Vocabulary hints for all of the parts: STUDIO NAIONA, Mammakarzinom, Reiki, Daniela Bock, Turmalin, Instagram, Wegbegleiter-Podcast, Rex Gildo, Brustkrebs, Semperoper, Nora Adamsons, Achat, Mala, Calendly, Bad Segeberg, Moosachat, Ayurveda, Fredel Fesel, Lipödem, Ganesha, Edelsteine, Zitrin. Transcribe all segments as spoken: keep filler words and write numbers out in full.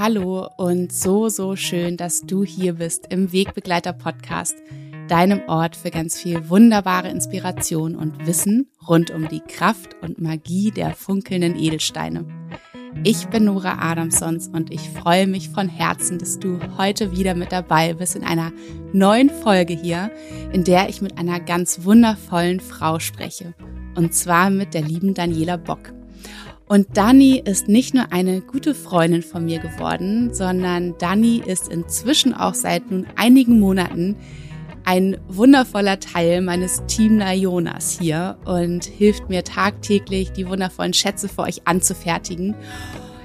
Hallo und so, so schön, dass du hier bist im Wegbegleiter-Podcast, deinem Ort für ganz viel wunderbare Inspiration und Wissen rund um die Kraft und Magie der funkelnden Edelsteine. Ich bin Nora Adamsons und ich freue mich von Herzen, dass du heute wieder mit dabei bist in einer neuen Folge hier, in der ich mit einer ganz wundervollen Frau spreche, und zwar mit der lieben Daniela Bock. Und Dani ist nicht nur eine gute Freundin von mir geworden, sondern Dani ist inzwischen auch seit nun einigen Monaten ein wundervoller Teil meines Team Naionas hier und hilft mir tagtäglich, die wundervollen Schätze für euch anzufertigen.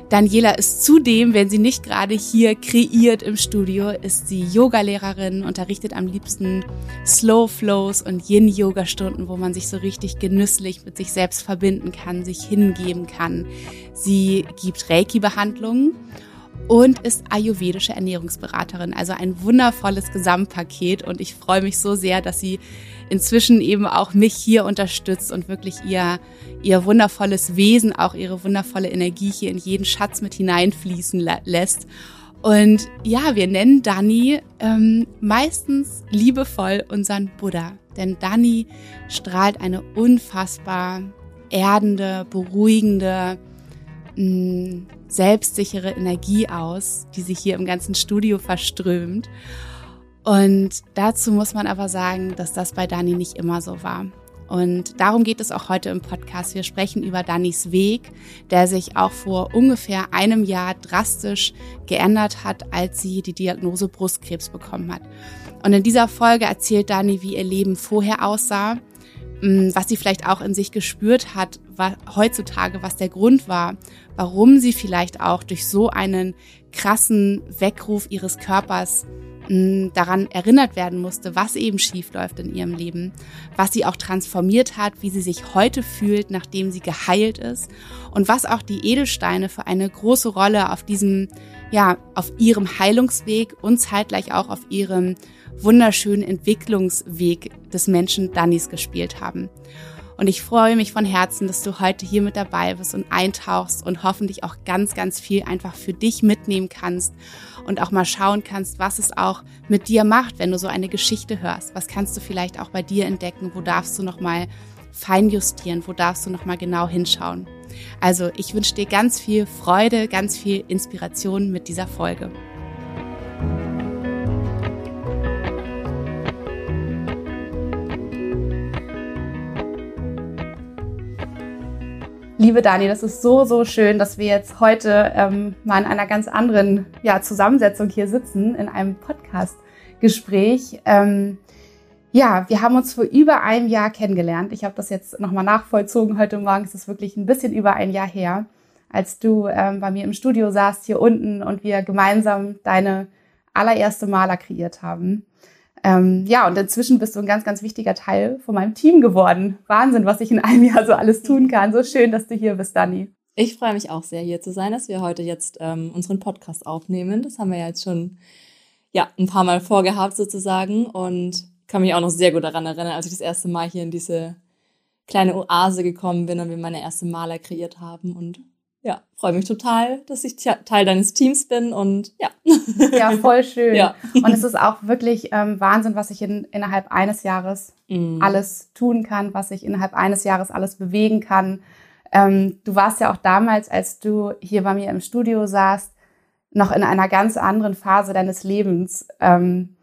Daniela ist zudem, wenn sie nicht gerade hier kreiert im Studio, ist sie Yogalehrerin, unterrichtet am liebsten Slow Flows und Yin-Yoga-Stunden, wo man sich so richtig genüsslich mit sich selbst verbinden kann, sich hingeben kann. Sie gibt Reiki-Behandlungen und ist ayurvedische Ernährungsberaterin, also ein wundervolles Gesamtpaket, und ich freue mich so sehr, dass sie inzwischen eben auch mich hier unterstützt und wirklich ihr, ihr wundervolles Wesen, auch ihre wundervolle Energie hier in jeden Schatz mit hineinfließen la- lässt. Und ja, wir nennen Dani ähm, meistens liebevoll unseren Buddha, denn Dani strahlt eine unfassbar erdende, beruhigende, mh, selbstsichere Energie aus, die sich hier im ganzen Studio verströmt. Und dazu muss man aber sagen, dass das bei Dani nicht immer so war. Und darum geht es auch heute im Podcast. Wir sprechen über Danis Weg, der sich auch vor ungefähr einem Jahr drastisch geändert hat, als sie die Diagnose Brustkrebs bekommen hat. Und in dieser Folge erzählt Dani, wie ihr Leben vorher aussah, was sie vielleicht auch in sich gespürt hat, was heutzutage, was der Grund war, warum sie vielleicht auch durch so einen krassen Weckruf ihres Körpers mh, daran erinnert werden musste, was eben schief läuft in ihrem Leben, was sie auch transformiert hat, wie sie sich heute fühlt, nachdem sie geheilt ist, und was auch die Edelsteine für eine große Rolle auf diesem, ja, auf ihrem Heilungsweg und zeitgleich auch auf ihrem wunderschönen Entwicklungsweg des Menschen Danis gespielt haben. Und ich freue mich von Herzen, dass du heute hier mit dabei bist und eintauchst und hoffentlich auch ganz, ganz viel einfach für dich mitnehmen kannst und auch mal schauen kannst, was es auch mit dir macht, wenn du so eine Geschichte hörst. Was kannst du vielleicht auch bei dir entdecken? Wo darfst du nochmal fein justieren? Wo darfst du nochmal genau hinschauen? Also ich wünsche dir ganz viel Freude, ganz viel Inspiration mit dieser Folge. Liebe Dani, das ist so, so schön, dass wir jetzt heute ähm, mal in einer ganz anderen ja, Zusammensetzung hier sitzen, in einem Podcast-Gespräch. Ähm, ja, wir haben uns vor über einem Jahr kennengelernt. Ich habe das jetzt nochmal nachvollzogen heute Morgen. Es ist wirklich ein bisschen über ein Jahr her, als du ähm, bei mir im Studio saßt, hier unten, und wir gemeinsam deine allererste Maler kreiert haben. Ähm, ja, und inzwischen bist du ein ganz, ganz wichtiger Teil von meinem Team geworden. Wahnsinn, was ich in einem Jahr so alles tun kann. So schön, dass du hier bist, Dani. Ich freue mich auch sehr, hier zu sein, dass wir heute jetzt ähm, unseren Podcast aufnehmen. Das haben wir ja jetzt schon ja, ein paar Mal vorgehabt sozusagen, und kann mich auch noch sehr gut daran erinnern, als ich das erste Mal hier in diese kleine Oase gekommen bin und wir meine erste Maler kreiert haben. Und ja, freue mich total, dass ich Teil deines Teams bin, und ja. Ja, voll schön. Ja. Und es ist auch wirklich ähm, Wahnsinn, was ich in, innerhalb eines Jahres mm. alles tun kann, was ich innerhalb eines Jahres alles bewegen kann. Ähm, du warst ja auch damals, als du hier bei mir im Studio saßt, noch in einer ganz anderen Phase deines Lebens. Ähm,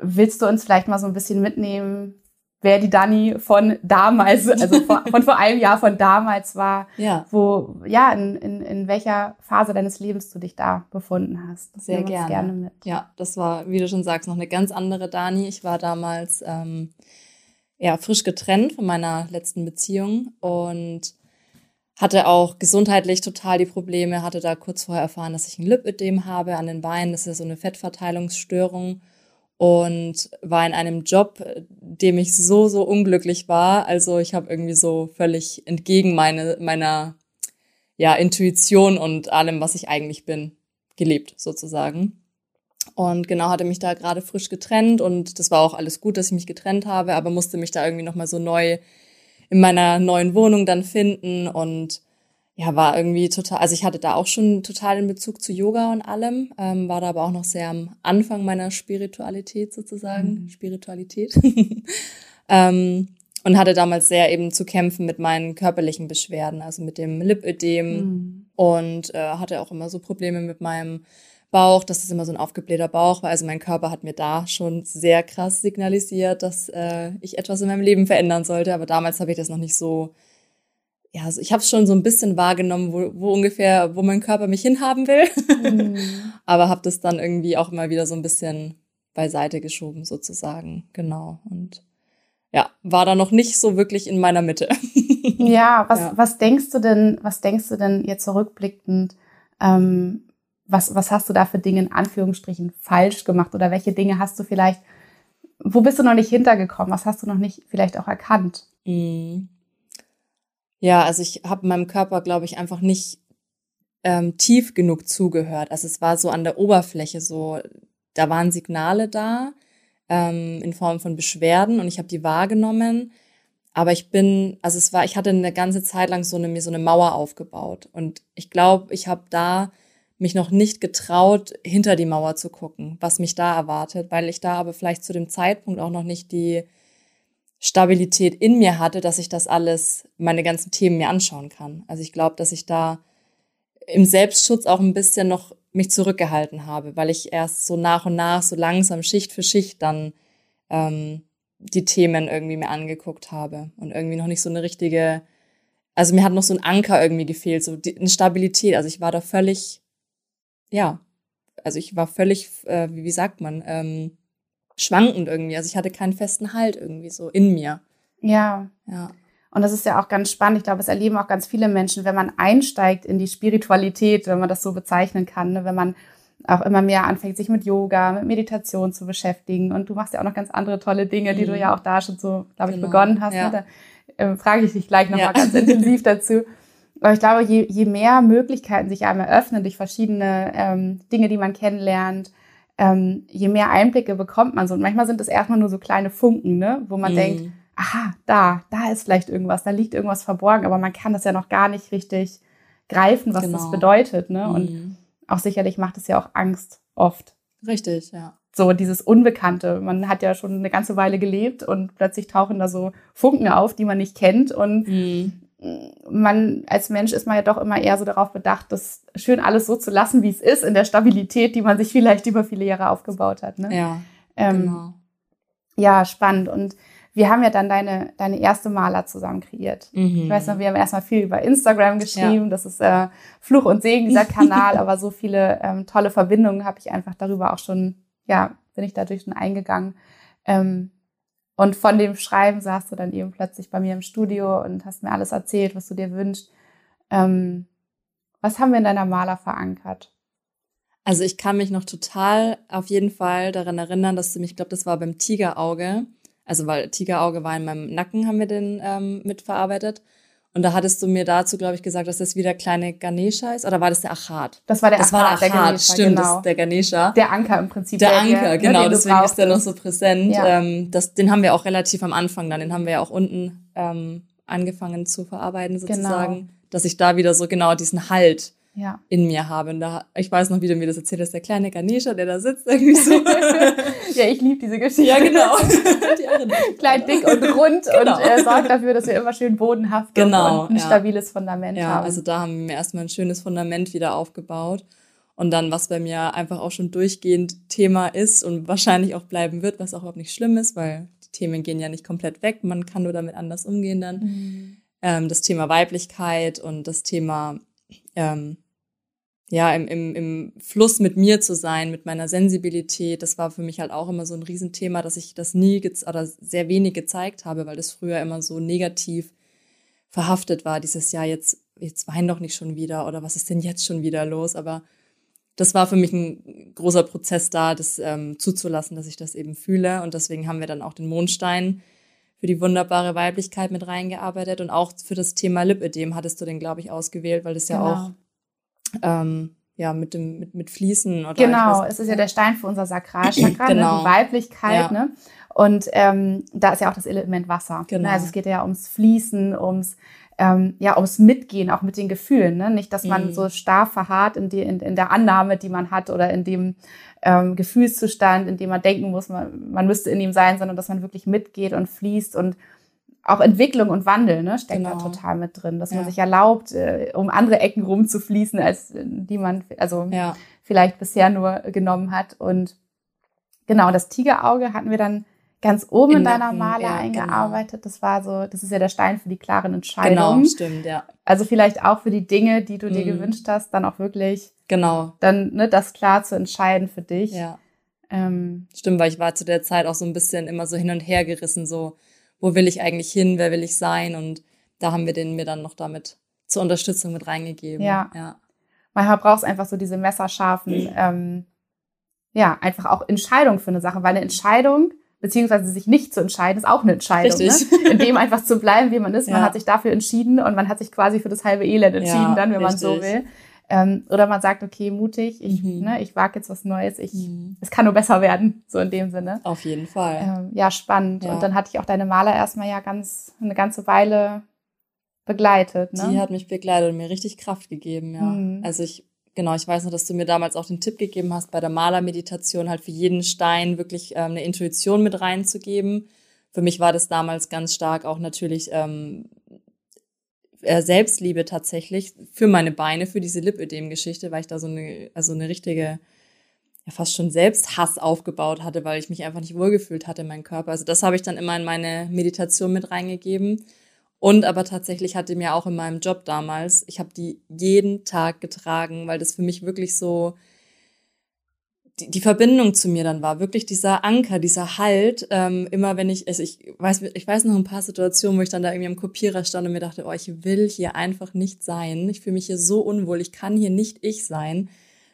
willst du uns vielleicht mal so ein bisschen mitnehmen, wer die Dani von damals, also von vor einem Jahr von damals war, ja. wo, ja, in, in, in welcher Phase deines Lebens du dich da befunden hast. Das sehr gerne. gerne mit. Ja, das war, wie du schon sagst, noch eine ganz andere Dani. Ich war damals ähm, ja, frisch getrennt von meiner letzten Beziehung und hatte auch gesundheitlich total die Probleme, hatte da kurz vorher erfahren, dass ich ein Lipödem habe an den Beinen. Das ist so eine Fettverteilungsstörung. Und war in einem Job, dem ich so, so unglücklich war. Also ich habe irgendwie so völlig entgegen meine, meiner ja, Intuition und allem, was ich eigentlich bin, gelebt sozusagen. Und genau, hatte mich da gerade frisch getrennt, und das war auch alles gut, dass ich mich getrennt habe, aber musste mich da irgendwie nochmal so neu in meiner neuen Wohnung dann finden und ja, war irgendwie total, also ich hatte da auch schon total in Bezug zu Yoga und allem, ähm, war da aber auch noch sehr am Anfang meiner Spiritualität sozusagen, mhm. Spiritualität. ähm, und hatte damals sehr eben zu kämpfen mit meinen körperlichen Beschwerden, also mit dem Lipödem mhm. und äh, hatte auch immer so Probleme mit meinem Bauch, dass das immer so ein aufgeblähter Bauch war. Also mein Körper hat mir da schon sehr krass signalisiert, dass äh, ich etwas in meinem Leben verändern sollte, aber damals habe ich das noch nicht so, ja, also ich habe es schon so ein bisschen wahrgenommen, wo, wo ungefähr, wo mein Körper mich hinhaben will, mhm. aber habe das dann irgendwie auch immer wieder so ein bisschen beiseite geschoben sozusagen, genau, und ja, war da noch nicht so wirklich in meiner Mitte. Ja, was, ja. was denkst du denn, was denkst du denn jetzt zurückblickend, ähm, was, was hast du da für Dinge in Anführungsstrichen falsch gemacht oder welche Dinge hast du vielleicht, wo bist du noch nicht hintergekommen, was hast du noch nicht vielleicht auch erkannt? Mhm. Ja, also ich habe meinem Körper, glaube ich, einfach nicht ähm, tief genug zugehört. Also es war so an der Oberfläche so, da waren Signale da ähm, in Form von Beschwerden und ich habe die wahrgenommen. Aber ich bin, also es war, ich hatte eine ganze Zeit lang so eine, mir so eine Mauer aufgebaut und ich glaube, ich habe da mich noch nicht getraut, hinter die Mauer zu gucken, was mich da erwartet, weil ich da aber vielleicht zu dem Zeitpunkt auch noch nicht die Stabilität in mir hatte, dass ich das alles, meine ganzen Themen mir anschauen kann. Also ich glaube, dass ich da im Selbstschutz auch ein bisschen noch mich zurückgehalten habe, weil ich erst so nach und nach, so langsam Schicht für Schicht dann ähm, die Themen irgendwie mir angeguckt habe und irgendwie noch nicht so eine richtige, also mir hat noch so ein Anker irgendwie gefehlt, so die, eine Stabilität. Also ich war da völlig, ja, also ich war völlig, äh, wie, wie sagt man, ähm, schwankend irgendwie, also ich hatte keinen festen Halt irgendwie so in mir. Ja. Ja. Und das ist ja auch ganz spannend, ich glaube, es erleben auch ganz viele Menschen, wenn man einsteigt in die Spiritualität, wenn man das so bezeichnen kann, ne? Wenn man auch immer mehr anfängt, sich mit Yoga, mit Meditation zu beschäftigen und du machst ja auch noch ganz andere tolle Dinge, die mhm. du ja auch da schon so, glaube ich, genau. begonnen hast. Ja. Ne? Da äh, frage ich dich gleich nochmal ja. ganz intensiv dazu. Aber ich glaube, je, je mehr Möglichkeiten sich einem eröffnen durch verschiedene ähm, Dinge, die man kennenlernt, Ähm, je mehr Einblicke bekommt man so. Und manchmal sind es erstmal nur so kleine Funken, ne? Wo man mm. denkt, aha, da, da ist vielleicht irgendwas, da liegt irgendwas verborgen, aber man kann das ja noch gar nicht richtig greifen, was genau. das bedeutet, ne? Mm. Und auch sicherlich macht es ja auch Angst oft. Richtig, ja. So dieses Unbekannte. Man hat ja schon eine ganze Weile gelebt und plötzlich tauchen da so Funken auf, die man nicht kennt und mm. man als Mensch ist man ja doch immer eher so darauf bedacht, das schön alles so zu lassen, wie es ist, in der Stabilität, die man sich vielleicht über viele Jahre aufgebaut hat. Ne? Ja, ähm, genau. Ja, spannend. Und wir haben ja dann deine, deine erste Maler zusammen kreiert. Mhm. Ich weiß noch, wir haben erstmal viel über Instagram geschrieben. Ja. Das ist äh, Fluch und Segen, dieser Kanal. Aber so viele ähm, tolle Verbindungen habe ich einfach darüber auch schon, ja, bin ich dadurch schon eingegangen. Ähm, Und von dem Schreiben saßt du dann eben plötzlich bei mir im Studio und hast mir alles erzählt, was du dir wünschst. Ähm, was haben wir in deiner Maler verankert? Also ich kann mich noch total auf jeden Fall daran erinnern, dass du mich, ich glaube, das war beim Tigerauge, also weil Tigerauge war in meinem Nacken, haben wir den ähm, mitverarbeitet. Und da hattest du mir dazu, glaube ich, gesagt, dass das wieder kleine Ganesha ist. Oder war das der Achat? Das war der das Achat, war der, Achat. der Ganesha, stimmt, genau. Das ist der Ganesha. Der Anker im Prinzip. Der, der Anker, genau, ne, deswegen ist der noch so präsent. Ja. Ähm, das, den haben wir auch relativ am Anfang dann, den haben wir ja auch unten ähm, angefangen zu verarbeiten sozusagen. Genau. Dass ich da wieder so genau diesen Halt ja. in mir habe. Und da, ich weiß noch, wie du mir das erzählt hast, der kleine Ganesha, der da sitzt irgendwie so. Ja, ich liebe diese Geschichte. Ja, genau. Klein, dick und rund genau. und äh, sorgt dafür, dass wir immer schön bodenhaft genau, und ein ja. stabiles Fundament ja, haben. Ja, also da haben wir erstmal ein schönes Fundament wieder aufgebaut. Und dann, was bei mir einfach auch schon durchgehend Thema ist und wahrscheinlich auch bleiben wird, was auch überhaupt nicht schlimm ist, weil die Themen gehen ja nicht komplett weg. Man kann nur damit anders umgehen dann. Mhm. Ähm, das Thema Weiblichkeit und das Thema ähm, ja, im, im, im Fluss mit mir zu sein, mit meiner Sensibilität, das war für mich halt auch immer so ein Riesenthema, dass ich das nie gez- oder sehr wenig gezeigt habe, weil das früher immer so negativ verhaftet war, dieses Jahr jetzt, jetzt wein doch nicht schon wieder oder was ist denn jetzt schon wieder los, aber das war für mich ein großer Prozess da, das ähm, zuzulassen, dass ich das eben fühle und deswegen haben wir dann auch den Mondstein für die wunderbare Weiblichkeit mit reingearbeitet und auch für das Thema Lipödem hattest du den, glaube ich, ausgewählt, weil das ja genau. auch Ähm, ja, mit dem mit, mit Fließen. Oder genau, es ist ja der Stein für unser Sakralchakra, genau. ne, die Weiblichkeit. Ja. Ne? Und ähm, da ist ja auch das Element Wasser. Genau. Ne? Also es geht ja ums Fließen, ums ähm, ja, ums Mitgehen, auch mit den Gefühlen, ne? Nicht, dass man mhm. so starr verharrt in, die, in, in der Annahme, die man hat oder in dem ähm, Gefühlszustand, in dem man denken muss, man, man müsste in ihm sein, sondern dass man wirklich mitgeht und fließt und auch Entwicklung und Wandel, ne, steckt genau. da total mit drin, dass ja. man sich erlaubt, äh, um andere Ecken rumzufließen, als die man also ja. vielleicht bisher nur genommen hat. Und genau, das Tigerauge hatten wir dann ganz oben in, in deiner Nacken, Male ja, eingearbeitet. Genau. Das war so, das ist ja der Stein für die klaren Entscheidungen. Genau, stimmt, ja. Also vielleicht auch für die Dinge, die du mhm. dir gewünscht hast, dann auch wirklich genau. dann, ne, das klar zu entscheiden für dich. Ja. Ähm, stimmt, weil ich war zu der Zeit auch so ein bisschen immer so hin und her gerissen, so wo will ich eigentlich hin, wer will ich sein? Und da haben wir den mir dann noch damit zur Unterstützung mit reingegeben. Ja, ja. Manchmal brauchst du einfach so diese messerscharfen, mhm. ähm, ja, einfach auch Entscheidung für eine Sache, weil eine Entscheidung, beziehungsweise sich nicht zu entscheiden, ist auch eine Entscheidung. Ne? In dem einfach zu bleiben, wie man ist. Ja. Man hat sich dafür entschieden und man hat sich quasi für das halbe Elend entschieden, ja, dann, wenn richtig. man so will. Ähm, oder man sagt, okay, mutig, ich, mhm. ne, ich wage jetzt was Neues, ich, mhm. es kann nur besser werden, so in dem Sinne. Auf jeden Fall. Ähm, ja, spannend. Ja. Und dann hatte ich auch deine Maler erstmal ja ganz eine ganze Weile begleitet. Ne? Die hat mich begleitet und mir richtig Kraft gegeben, ja. Mhm. Also ich, genau, ich weiß noch, dass du mir damals auch den Tipp gegeben hast, bei der Malermeditation halt für jeden Stein wirklich ähm, eine Intuition mit reinzugeben. Für mich war das damals ganz stark auch natürlich ähm, Selbstliebe tatsächlich für meine Beine, für diese Lipödem-Geschichte, weil ich da so eine, also eine richtige, ja fast schon Selbsthass aufgebaut hatte, weil ich mich einfach nicht wohlgefühlt hatte in meinem Körper. Also das habe ich dann immer in meine Meditation mit reingegeben. Und aber tatsächlich hatte mir auch in meinem Job damals, ich habe die jeden Tag getragen, weil das für mich wirklich so die, die Verbindung zu mir dann war, wirklich dieser Anker, dieser Halt, ähm, immer wenn ich, also ich weiß ich weiß noch ein paar Situationen, wo ich dann da irgendwie am Kopierer stand und mir dachte, oh, ich will hier einfach nicht sein, ich fühle mich hier so unwohl, ich kann hier nicht ich sein.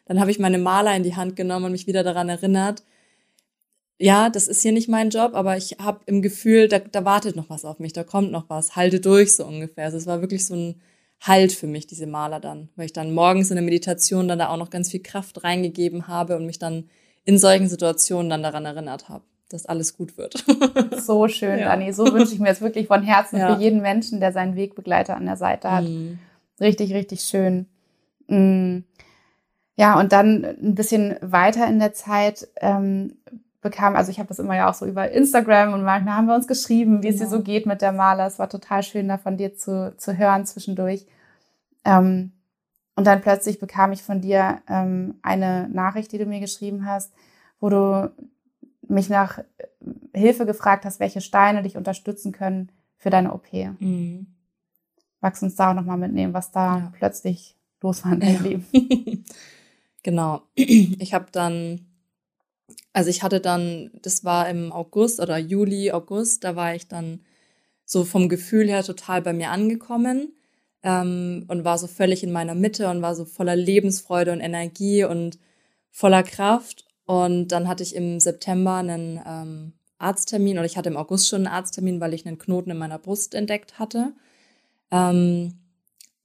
Dann habe ich meine Maler in die Hand genommen und mich wieder daran erinnert, ja, das ist hier nicht mein Job, aber ich habe im Gefühl, da, da wartet noch was auf mich, da kommt noch was, halte durch so ungefähr. Also es war wirklich so ein Halt für mich, diese Maler dann, weil ich dann morgens in der Meditation dann da auch noch ganz viel Kraft reingegeben habe und mich dann in solchen Situationen dann daran erinnert habe, dass alles gut wird. So schön, ja. Dani, so wünsche ich mir jetzt wirklich von Herzen ja. für jeden Menschen, der seinen Wegbegleiter an der Seite hat. Mhm. Richtig, richtig schön. Mhm. Ja, und dann ein bisschen weiter in der Zeit ähm, bekam, also ich habe das immer ja auch so über Instagram und manchmal haben wir uns geschrieben, wie genau. es dir so geht mit der Maler. Es war total schön, da von dir zu, zu hören zwischendurch. Ähm, und dann plötzlich bekam ich von dir ähm, eine Nachricht, die du mir geschrieben hast, wo du mich nach Hilfe gefragt hast, welche Steine dich unterstützen können für deine O P. Mhm. Magst du uns da auch nochmal mitnehmen, was da ja. plötzlich los war in deinem ja. Leben? Genau. Ich habe dann Also ich hatte dann, das war im August oder Juli, August, da war ich dann so vom Gefühl her total bei mir angekommen ähm, und war so völlig in meiner Mitte und war so voller Lebensfreude und Energie und voller Kraft. Und dann hatte ich im September einen ähm, Arzttermin oder ich hatte im August schon einen Arzttermin, weil ich einen Knoten in meiner Brust entdeckt hatte. Ähm,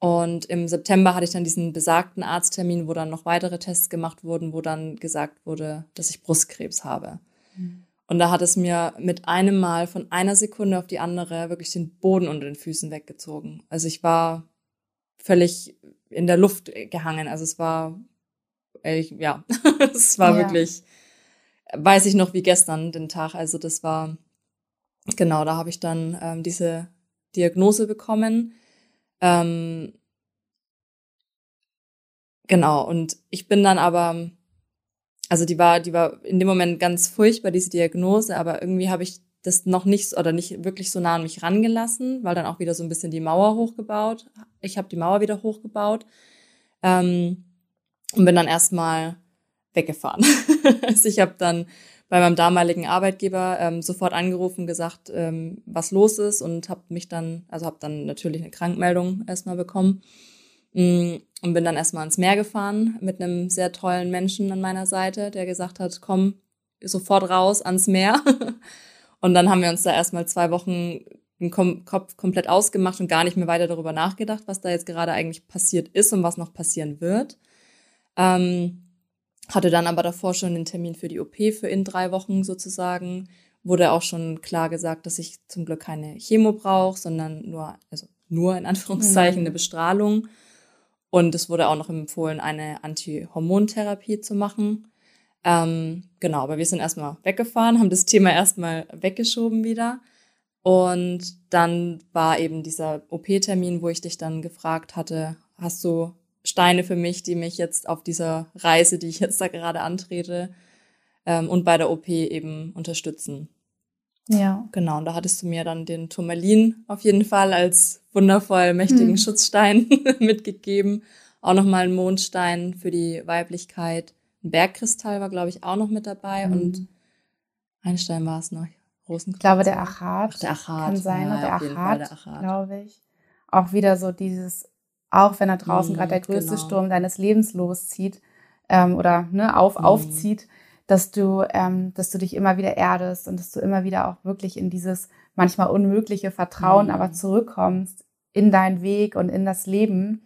und im September hatte ich dann diesen besagten Arzttermin, wo dann noch weitere Tests gemacht wurden, wo dann gesagt wurde, dass ich Brustkrebs habe. Mhm. Und da hat es mir mit einem Mal von einer Sekunde auf die andere wirklich den Boden unter den Füßen weggezogen. Also ich war völlig in der Luft gehangen. Also es war, ich, ja, es war ja. wirklich, weiß ich noch wie gestern den Tag. Also das war, genau, da habe ich dann ähm, diese Diagnose bekommen. Ähm, genau, und ich bin dann aber, also die war, die war in dem Moment ganz furchtbar, diese Diagnose, aber irgendwie habe ich das noch nicht oder nicht wirklich so nah an mich rangelassen, weil dann auch wieder so ein bisschen die Mauer hochgebaut. Ich habe die Mauer wieder hochgebaut ähm, und bin dann erstmal weggefahren. Also ich habe dann bei meinem damaligen Arbeitgeber ähm, sofort angerufen, gesagt, ähm, was los ist und habe mich dann, also habe dann natürlich eine Krankmeldung erstmal bekommen und bin dann erstmal ans Meer gefahren mit einem sehr tollen Menschen an meiner Seite, der gesagt hat, komm sofort raus ans Meer. Und dann haben wir uns da erstmal zwei Wochen den Kom- Kopf komplett ausgemacht und gar nicht mehr weiter darüber nachgedacht, was da jetzt gerade eigentlich passiert ist und was noch passieren wird. Ähm, Hatte dann aber davor schon den Termin für die O P für in drei Wochen sozusagen. Wurde auch schon klar gesagt, dass ich zum Glück keine Chemo brauche, sondern nur, also nur in Anführungszeichen, mhm. eine Bestrahlung. Und es wurde auch noch empfohlen, eine Anti-Hormontherapie zu machen. Ähm, genau, aber wir sind erstmal weggefahren, haben das Thema erstmal weggeschoben wieder. Und dann war eben dieser O P-Termin, wo ich dich dann gefragt hatte, hast du Steine für mich, die mich jetzt auf dieser Reise, die ich jetzt da gerade antrete, ähm, und bei der O P eben unterstützen. Ja. Genau, und da hattest du mir dann den Turmalin auf jeden Fall als wundervoll mächtigen mhm. Schutzstein mitgegeben. Auch nochmal einen Mondstein für die Weiblichkeit. Ein Bergkristall war, glaube ich, auch noch mit dabei. Mhm. Und ein Stein war es noch. Ich glaube, der Achat. Ach, der Achat. Kann sein, ja, der, Achat, Fall, der Achat, glaube ich. Auch wieder so dieses, auch wenn da draußen mhm, gerade der größte genau. Sturm deines Lebens loszieht ähm, oder ne, auf, mhm. aufzieht, dass du, ähm, dass du dich immer wieder erdest und dass du immer wieder auch wirklich in dieses manchmal unmögliche Vertrauen, mhm. aber zurückkommst in deinen Weg und in das Leben,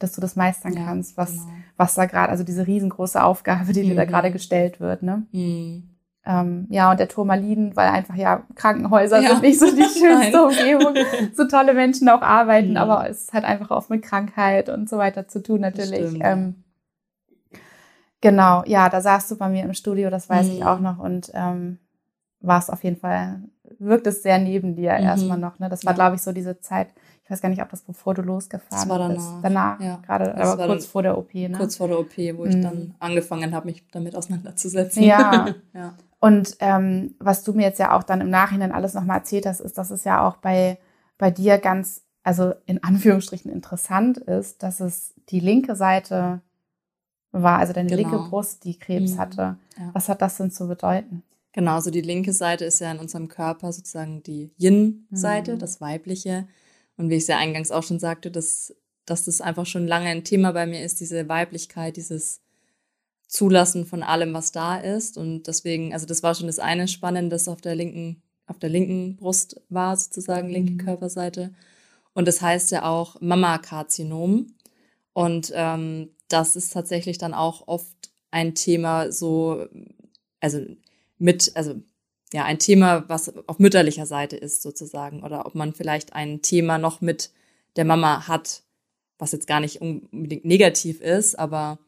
dass du das meistern ja, kannst, was, genau. was da gerade, also diese riesengroße Aufgabe, die mhm. dir da gerade gestellt wird, ne? Mhm. Ähm, ja, und der Turmalin, weil einfach ja Krankenhäuser ja. sind nicht so die schönste Umgebung, so tolle Menschen auch arbeiten, mhm. aber es hat einfach oft mit Krankheit und so weiter zu tun natürlich. Ähm, genau, ja, da saßt du bei mir im Studio, das weiß mhm. ich auch noch, und ähm, war es auf jeden Fall, wirkt es sehr neben dir mhm. erstmal noch, ne? Das war, ja. glaube ich, so diese Zeit, ich weiß gar nicht, ob das bevor du losgefahren das war bist. Danach, ja. gerade, das aber war kurz vor der O P. Ne? Kurz vor der O P, wo mhm. ich dann angefangen habe, mich damit auseinanderzusetzen. Ja, ja. Und ähm, was du mir jetzt ja auch dann im Nachhinein alles nochmal erzählt hast, ist, dass es ja auch bei, bei dir ganz, also in Anführungsstrichen interessant ist, dass es die linke Seite war, also deine genau. linke Brust, die Krebs mhm. hatte. Ja. Was hat das denn zu bedeuten? Genau, also die linke Seite ist ja in unserem Körper sozusagen die Yin-Seite, mhm. das Weibliche. Und wie ich es ja eingangs auch schon sagte, dass, dass das einfach schon lange ein Thema bei mir ist, diese Weiblichkeit, dieses Zulassen von allem, was da ist, und deswegen, also das war schon das eine Spannende, das auf der linken, auf der linken Brust war, sozusagen linke mhm. Körperseite, und das heißt ja auch Mammakarzinom, und ähm, das ist tatsächlich dann auch oft ein Thema so, also mit, also ja, ein Thema, was auf mütterlicher Seite ist sozusagen, oder ob man vielleicht ein Thema noch mit der Mama hat, was jetzt gar nicht unbedingt negativ ist, aber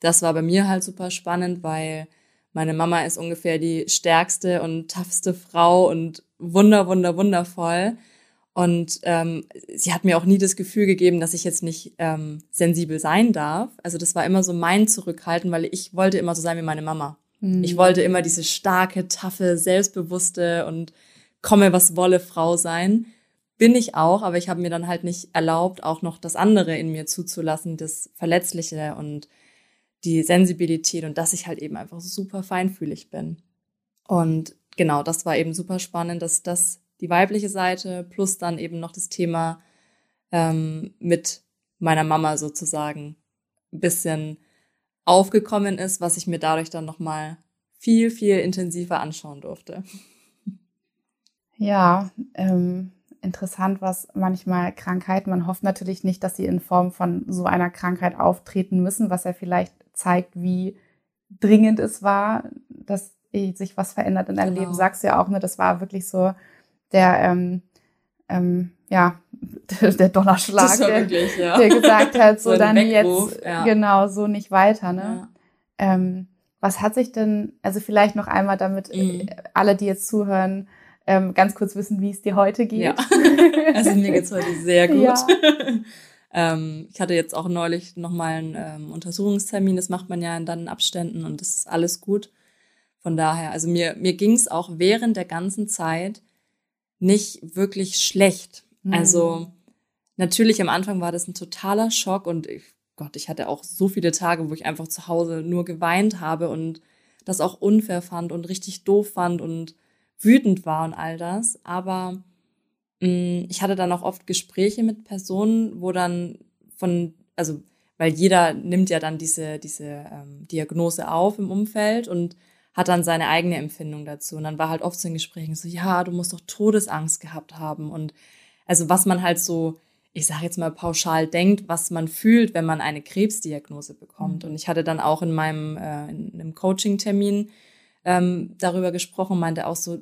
das war bei mir halt super spannend, weil meine Mama ist ungefähr die stärkste und toughste Frau und wunder, wunder, wundervoll. Und ähm, sie hat mir auch nie das Gefühl gegeben, dass ich jetzt nicht ähm, sensibel sein darf. Also das war immer so mein Zurückhalten, weil ich wollte immer so sein wie meine Mama. Mhm. Ich wollte immer diese starke, taffe, selbstbewusste und komme, was wolle Frau sein. Bin ich auch, aber ich habe mir dann halt nicht erlaubt, auch noch das andere in mir zuzulassen, das Verletzliche und die Sensibilität, und dass ich halt eben einfach super feinfühlig bin. Und genau, das war eben super spannend, dass das die weibliche Seite plus dann eben noch das Thema ähm, mit meiner Mama sozusagen ein bisschen aufgekommen ist, was ich mir dadurch dann nochmal viel, viel intensiver anschauen durfte. Ja, ähm, interessant, was manchmal Krankheiten, man hofft natürlich nicht, dass sie in Form von so einer Krankheit auftreten müssen, was ja vielleicht zeigt, wie dringend es war, dass sich was verändert in deinem genau. Leben. Sagst du ja auch, ne, das war wirklich so der, ähm, ähm, ja, der Donnerschlag, der, wirklich, ja. der gesagt hat, so, so dann Weckruf, jetzt, ja. genau, so nicht weiter, ne? Ja. Ähm, was hat sich denn, also vielleicht noch einmal, damit mhm. alle, die jetzt zuhören, ähm, ganz kurz wissen, wie es dir heute geht. Ja, also mir geht's heute sehr gut. Ja. Ähm, ich hatte jetzt auch neulich nochmal einen ähm, Untersuchungstermin, das macht man ja in dann Abständen, und das ist alles gut. Von daher, also mir, mir ging es auch während der ganzen Zeit nicht wirklich schlecht. Mhm. Also natürlich am Anfang war das ein totaler Schock, und ich, Gott, ich hatte auch so viele Tage, wo ich einfach zu Hause nur geweint habe und das auch unfair fand und richtig doof fand und wütend war und all das, aber mh, ich hatte dann auch oft Gespräche mit Personen, wo dann von, also weil jeder nimmt ja dann diese, diese ähm, Diagnose auf im Umfeld und hat dann seine eigene Empfindung dazu, und dann war halt oft so in Gesprächen so, ja, du musst doch Todesangst gehabt haben, und also was man halt so, ich sage jetzt mal pauschal denkt, was man fühlt, wenn man eine Krebsdiagnose bekommt, mhm. und ich hatte dann auch in meinem äh, in einem Coaching-Termin darüber gesprochen, meinte auch so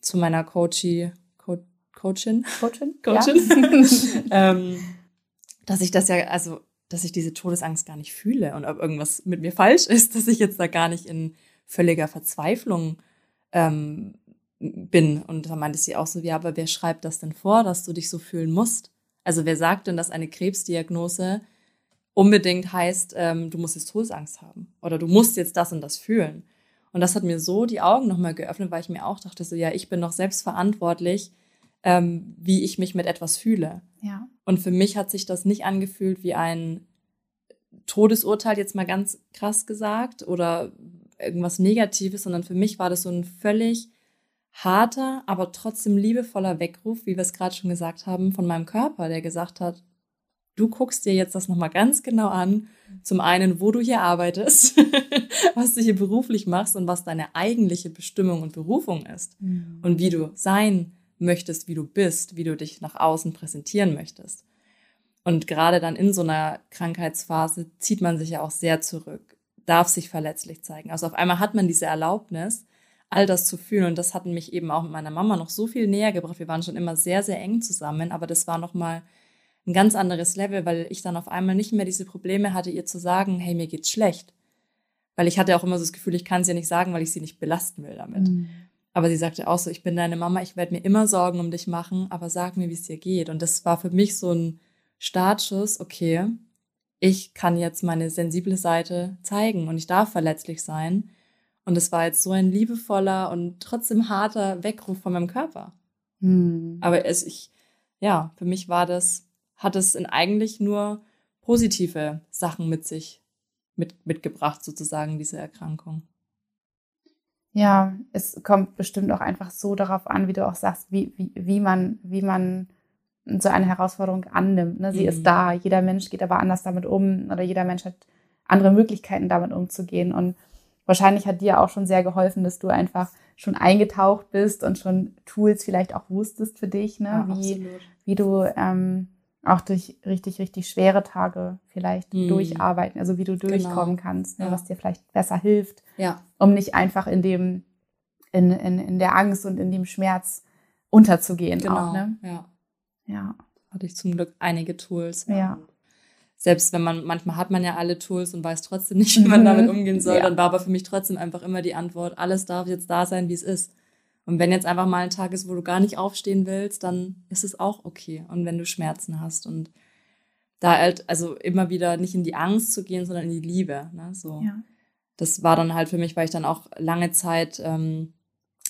zu meiner Coachie, Co- Coachin, Coachin, Coachin, ja. ähm, dass ich das ja, also dass ich diese Todesangst gar nicht fühle und ob irgendwas mit mir falsch ist, dass ich jetzt da gar nicht in völliger Verzweiflung ähm, bin. Und da meinte sie auch so, ja, aber wer schreibt das denn vor, dass du dich so fühlen musst? Also wer sagt denn, dass eine Krebsdiagnose unbedingt heißt, ähm, du musst jetzt Todesangst haben oder du musst jetzt das und das fühlen? Und das hat mir so die Augen nochmal geöffnet, weil ich mir auch dachte, so ja, ich bin doch selbst verantwortlich, ähm, wie ich mich mit etwas fühle. Ja. Und für mich hat sich das nicht angefühlt wie ein Todesurteil, jetzt mal ganz krass gesagt, oder irgendwas Negatives, sondern für mich war das so ein völlig harter, aber trotzdem liebevoller Weckruf, wie wir es gerade schon gesagt haben, von meinem Körper, der gesagt hat, du guckst dir jetzt das nochmal ganz genau an, zum einen, wo du hier arbeitest, was du hier beruflich machst und was deine eigentliche Bestimmung und Berufung ist. Mhm. Und wie du sein möchtest, wie du bist, wie du dich nach außen präsentieren möchtest. Und gerade dann in so einer Krankheitsphase zieht man sich ja auch sehr zurück, darf sich verletzlich zeigen. Also auf einmal hat man diese Erlaubnis, all das zu fühlen. Und das hat mich eben auch mit meiner Mama noch so viel näher gebracht. Wir waren schon immer sehr, sehr eng zusammen, aber das war nochmal ein ganz anderes Level, weil ich dann auf einmal nicht mehr diese Probleme hatte, ihr zu sagen, hey, mir geht's schlecht. Weil ich hatte auch immer so das Gefühl, ich kann es ihr nicht sagen, weil ich sie nicht belasten will damit. Mhm. Aber sie sagte auch so, ich bin deine Mama, ich werde mir immer Sorgen um dich machen, aber sag mir, wie es dir geht. Und das war für mich so ein Startschuss, okay, ich kann jetzt meine sensible Seite zeigen und ich darf verletzlich sein. Und es war jetzt so ein liebevoller und trotzdem harter Weckruf von meinem Körper. Mhm. Aber es, ich, ja, für mich war das... hat es in eigentlich nur positive Sachen mit sich mit, mitgebracht, sozusagen, diese Erkrankung. Ja, es kommt bestimmt auch einfach so darauf an, wie du auch sagst, wie, wie, wie, man, wie man so eine Herausforderung annimmt. Ne? Sie mhm. ist da, jeder Mensch geht aber anders damit um oder jeder Mensch hat andere Möglichkeiten, damit umzugehen. Und wahrscheinlich hat dir auch schon sehr geholfen, dass du einfach schon eingetaucht bist und schon Tools vielleicht auch wusstest für dich, ne? Ja, wie, wie du... Ähm, auch durch richtig, richtig schwere Tage vielleicht hm. durcharbeiten, also wie du durchkommen genau. kannst, ne, ja. was dir vielleicht besser hilft, ja. um nicht einfach in dem, in, in, in der Angst und in dem Schmerz unterzugehen. Genau, auch, ne? ja. ja. Hatte ich zum Glück einige Tools. Ja. ja. Selbst wenn man, manchmal hat man ja alle Tools und weiß trotzdem nicht, wie man mhm. damit umgehen soll, ja. dann war aber für mich trotzdem einfach immer die Antwort, alles darf jetzt da sein, wie es ist. Und wenn jetzt einfach mal ein Tag ist, wo du gar nicht aufstehen willst, dann ist es auch okay. Und wenn du Schmerzen hast und da halt, also immer wieder nicht in die Angst zu gehen, sondern in die Liebe. Ne? So. Ja. Das war dann halt für mich, weil ich dann auch lange Zeit ähm,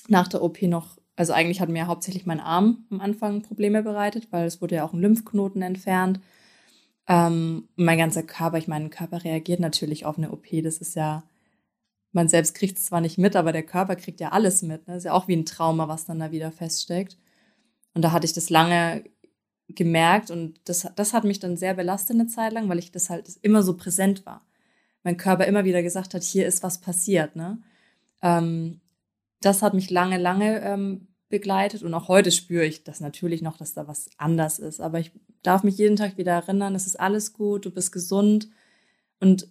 nach der O P noch, also eigentlich hat mir hauptsächlich mein Arm am Anfang Probleme bereitet, weil es wurde ja auch ein Lymphknoten entfernt. Ähm, und mein ganzer Körper, ich meine, mein Körper reagiert natürlich auf eine O P, das ist ja... Man selbst kriegt es zwar nicht mit, aber der Körper kriegt ja alles mit. Ne? Das ist ja auch wie ein Trauma, was dann da wieder feststeckt. Und da hatte ich das lange gemerkt und das, das hat mich dann sehr belastet eine Zeit lang, weil ich das halt immer so präsent war. Mein Körper immer wieder gesagt hat, hier ist was passiert. Ne? Ähm, das hat mich lange, lange ähm, begleitet und auch heute spüre ich das natürlich noch, dass da was anders ist. Aber ich darf mich jeden Tag wieder erinnern, es ist alles gut, du bist gesund und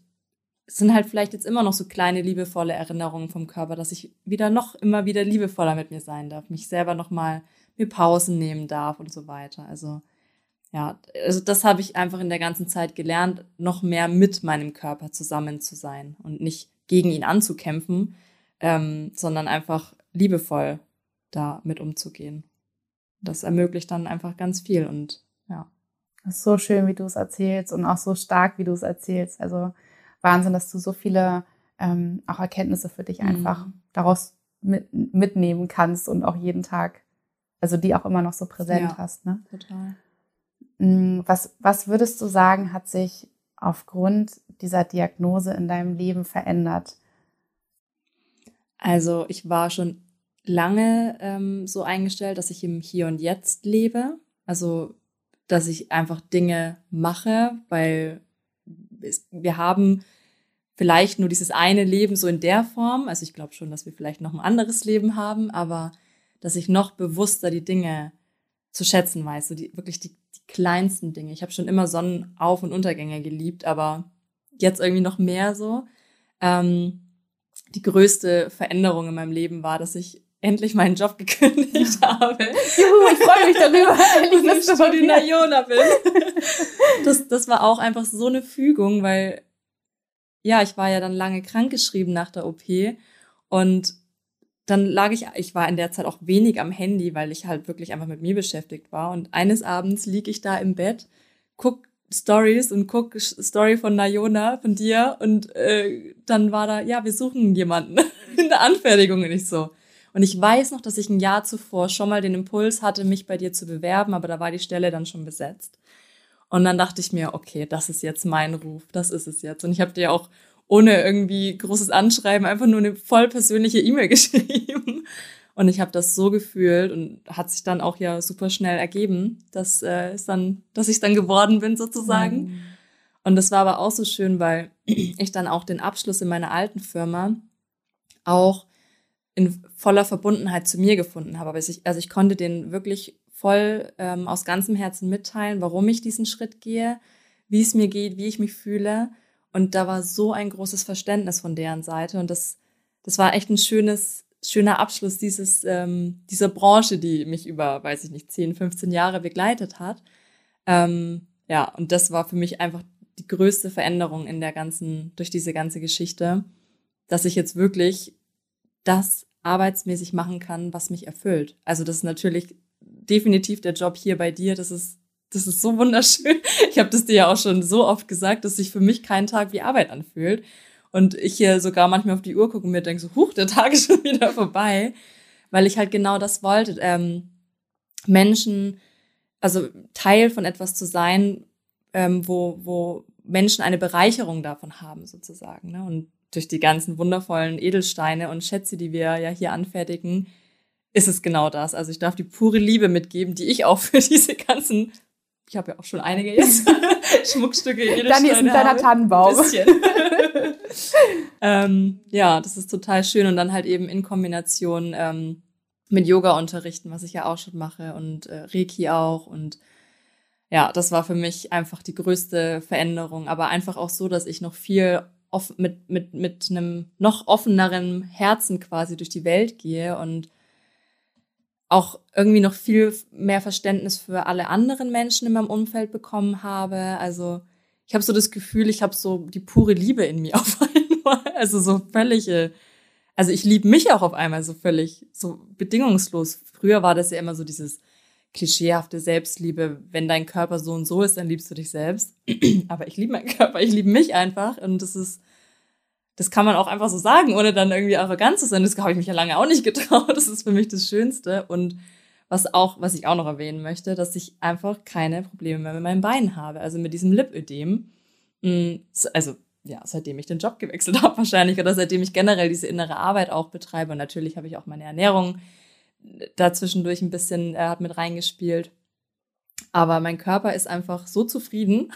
es sind halt vielleicht jetzt immer noch so kleine liebevolle Erinnerungen vom Körper, dass ich wieder noch immer wieder liebevoller mit mir sein darf, mich selber nochmal mir Pausen nehmen darf und so weiter. Also ja, also das habe ich einfach in der ganzen Zeit gelernt, noch mehr mit meinem Körper zusammen zu sein und nicht gegen ihn anzukämpfen, ähm, sondern einfach liebevoll da mit umzugehen. Das ermöglicht dann einfach ganz viel und ja. Das ist so schön, wie du es erzählst und auch so stark, wie du es erzählst. Also Wahnsinn, dass du so viele ähm, auch Erkenntnisse für dich einfach mhm. daraus mit, mitnehmen kannst und auch jeden Tag, also die auch immer noch so präsent ja, hast. Ne? Total. Was, was würdest du sagen, hat sich aufgrund dieser Diagnose in deinem Leben verändert? Also ich war schon lange ähm, so eingestellt, dass ich im Hier und Jetzt lebe. Also dass ich einfach Dinge mache, weil wir haben vielleicht nur dieses eine Leben so in der Form, also ich glaube schon, dass wir vielleicht noch ein anderes Leben haben, aber dass ich noch bewusster die Dinge zu schätzen weiß, so die, wirklich die, die kleinsten Dinge. Ich habe schon immer Sonnenauf- und Untergänge geliebt, aber jetzt irgendwie noch mehr so. Ähm, die größte Veränderung in meinem Leben war, dass ich endlich meinen Job gekündigt habe. Juhu, ich freue mich darüber, wenn ich im Studio Naiona bin. Das, das war auch einfach so eine Fügung, weil ja, ich war ja dann lange krankgeschrieben nach der O P und dann lag ich, ich war in der Zeit auch wenig am Handy, weil ich halt wirklich einfach mit mir beschäftigt war und eines Abends lieg ich da im Bett, guck Stories und guck Story von Naiona, von dir und äh, dann war da, ja, wir suchen jemanden in der Anfertigung und ich so. Und ich weiß noch, dass ich ein Jahr zuvor schon mal den Impuls hatte, mich bei dir zu bewerben, aber da war die Stelle dann schon besetzt. Und dann dachte ich mir, okay, das ist jetzt mein Ruf, das ist es jetzt. Und ich habe dir auch ohne irgendwie großes Anschreiben einfach nur eine voll persönliche E-Mail geschrieben. Und ich habe das so gefühlt und hat sich dann auch ja super schnell ergeben, dass, äh, es dann, dass ich dann geworden bin sozusagen. Mhm. Und das war aber auch so schön, weil ich dann auch den Abschluss in meiner alten Firma auch in voller Verbundenheit zu mir gefunden habe. Aber ich, also ich konnte den wirklich voll ähm, aus ganzem Herzen mitteilen, warum ich diesen Schritt gehe, wie es mir geht, wie ich mich fühle. Und da war so ein großes Verständnis von deren Seite. Und das, das war echt ein schönes, schöner Abschluss dieses, ähm, dieser Branche, die mich über, weiß ich nicht, zehn, fünfzehn Jahre begleitet hat. Ähm, ja, und das war für mich einfach die größte Veränderung in der ganzen, durch diese ganze Geschichte, dass ich jetzt wirklich das arbeitsmäßig machen kann, was mich erfüllt. Also das ist natürlich definitiv der Job hier bei dir. Das ist, das ist so wunderschön. Ich habe das dir ja auch schon so oft gesagt, dass sich für mich kein Tag wie Arbeit anfühlt. Und ich hier sogar manchmal auf die Uhr gucke und mir denke so, huch, der Tag ist schon wieder vorbei. Weil ich halt genau das wollte. Ähm, Menschen, also Teil von etwas zu sein, ähm, wo, wo Menschen eine Bereicherung davon haben sozusagen, ne? Und durch die ganzen wundervollen Edelsteine und Schätze, die wir ja hier anfertigen, ist es genau das. Also ich darf die pure Liebe mitgeben, die ich auch für diese ganzen, ich habe ja auch schon einige jetzt, Schmuckstücke, Edelsteine habe. Dann ist ein kleiner Tannenbaum. Ein bisschen. ähm, ja, das ist total schön. Und dann halt eben in Kombination ähm, mit Yoga unterrichten, was ich ja auch schon mache und äh, Reiki auch. Und ja, das war für mich einfach die größte Veränderung. Aber einfach auch so, dass ich noch viel mit, mit, mit einem noch offeneren Herzen quasi durch die Welt gehe und auch irgendwie noch viel mehr Verständnis für alle anderen Menschen in meinem Umfeld bekommen habe. Also ich habe so das Gefühl, ich habe so die pure Liebe in mir auf einmal. Also so völlige, also ich liebe mich auch auf einmal so völlig, so bedingungslos. Früher war das ja immer so dieses klischeehafte Selbstliebe, wenn dein Körper so und so ist, dann liebst du dich selbst. Aber ich liebe meinen Körper, ich liebe mich einfach und das ist, das kann man auch einfach so sagen, ohne dann irgendwie arrogant zu sein. Das habe ich mich ja lange auch nicht getraut. Das ist für mich das Schönste und was auch, was ich auch noch erwähnen möchte, dass ich einfach keine Probleme mehr mit meinem Bein habe, also mit diesem Lipödem. Also ja, seitdem ich den Job gewechselt habe wahrscheinlich oder seitdem ich generell diese innere Arbeit auch betreibe und natürlich habe ich auch meine Ernährung dazwischendurch ein bisschen äh, hat mit reingespielt. Aber mein Körper ist einfach so zufrieden,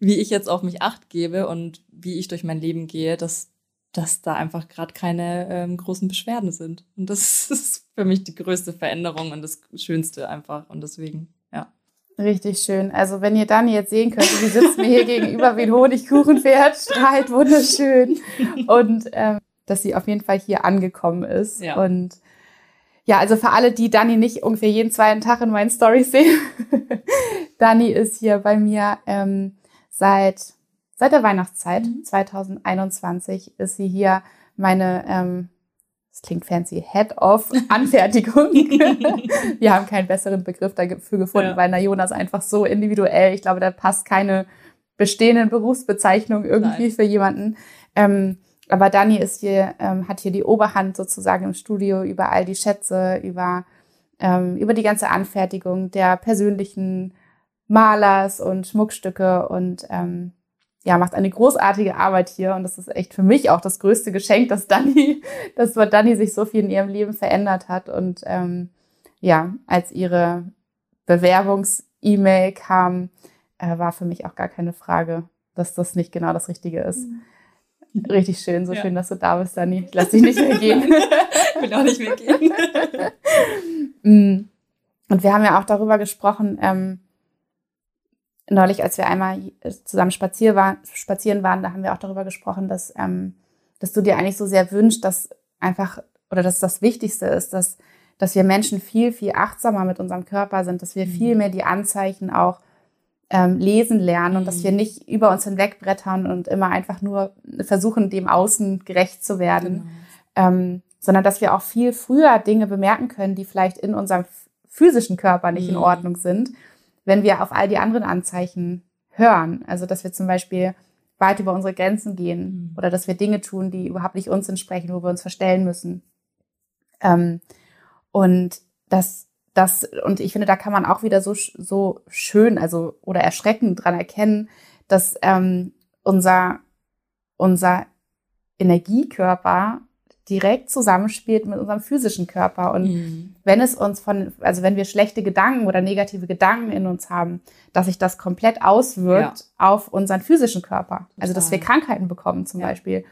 wie ich jetzt auf mich Acht gebe und wie ich durch mein Leben gehe, dass, dass da einfach gerade keine ähm, großen Beschwerden sind. Und das ist für mich die größte Veränderung und das Schönste einfach. Und deswegen, ja. Richtig schön. Also wenn ihr Dani jetzt sehen könnt, sie sitzt mir hier gegenüber wie ein Honigkuchenpferd, strahlt wunderschön. Und ähm, dass sie auf jeden Fall hier angekommen ist. Ja. Und ja, also für alle, die Dani nicht ungefähr jeden zweiten Tag in meinen Storys sehen. Dani ist hier bei mir ähm, seit seit der Weihnachtszeit, mhm. zwanzig einundzwanzig ist sie hier meine, ähm, das klingt fancy, Head of Anfertigung. Wir haben keinen besseren Begriff dafür gefunden, ja. Weil Naiona ist einfach so individuell. Ich glaube, da passt keine bestehenden Berufsbezeichnung irgendwie Nein. für jemanden. Ähm, Aber Dani ist hier, ähm, hat hier die Oberhand sozusagen im Studio über all die Schätze, über, ähm, über die ganze Anfertigung der persönlichen Malers und Schmuckstücke und ähm, ja, macht eine großartige Arbeit hier. Und das ist echt für mich auch das größte Geschenk, dass Dani, dass Dani sich so viel in ihrem Leben verändert hat. Und ähm, ja, als ihre Bewerbungs-E-Mail kam, äh, war für mich auch gar keine Frage, dass das nicht genau das Richtige ist. Mhm. Richtig schön, so ja. Schön, dass du da bist, Dani. Ich lass dich nicht mehr gehen. Ich will auch nicht mehr gehen. Und wir haben ja auch darüber gesprochen, ähm, neulich, als wir einmal zusammen spazier war, spazieren waren, da haben wir auch darüber gesprochen, dass, ähm, dass du dir eigentlich so sehr wünschst, dass einfach oder dass das Wichtigste ist, dass, dass wir Menschen viel, viel achtsamer mit unserem Körper sind, dass wir mhm. viel mehr die Anzeichen auch ähm, lesen lernen mhm. und dass wir nicht über uns hinwegbrettern und immer einfach nur versuchen, dem Außen gerecht zu werden, genau. ähm, sondern dass wir auch viel früher Dinge bemerken können, die vielleicht in unserem physischen Körper nicht mhm. in Ordnung sind, wenn wir auf all die anderen Anzeichen hören. Also dass wir zum Beispiel weit über unsere Grenzen gehen mhm. oder dass wir Dinge tun, die überhaupt nicht uns entsprechen, wo wir uns verstellen müssen. Ähm, und das, das, und ich finde, da kann man auch wieder so, so schön, also, oder erschreckend dran erkennen, dass ähm, unser, unser Energiekörper direkt zusammenspielt mit unserem physischen Körper. Und mhm. wenn es uns von, also wenn wir schlechte Gedanken oder negative Gedanken in uns haben, dass sich das komplett auswirkt ja. auf unseren physischen Körper. Also, dass wir Krankheiten bekommen zum ja. Beispiel.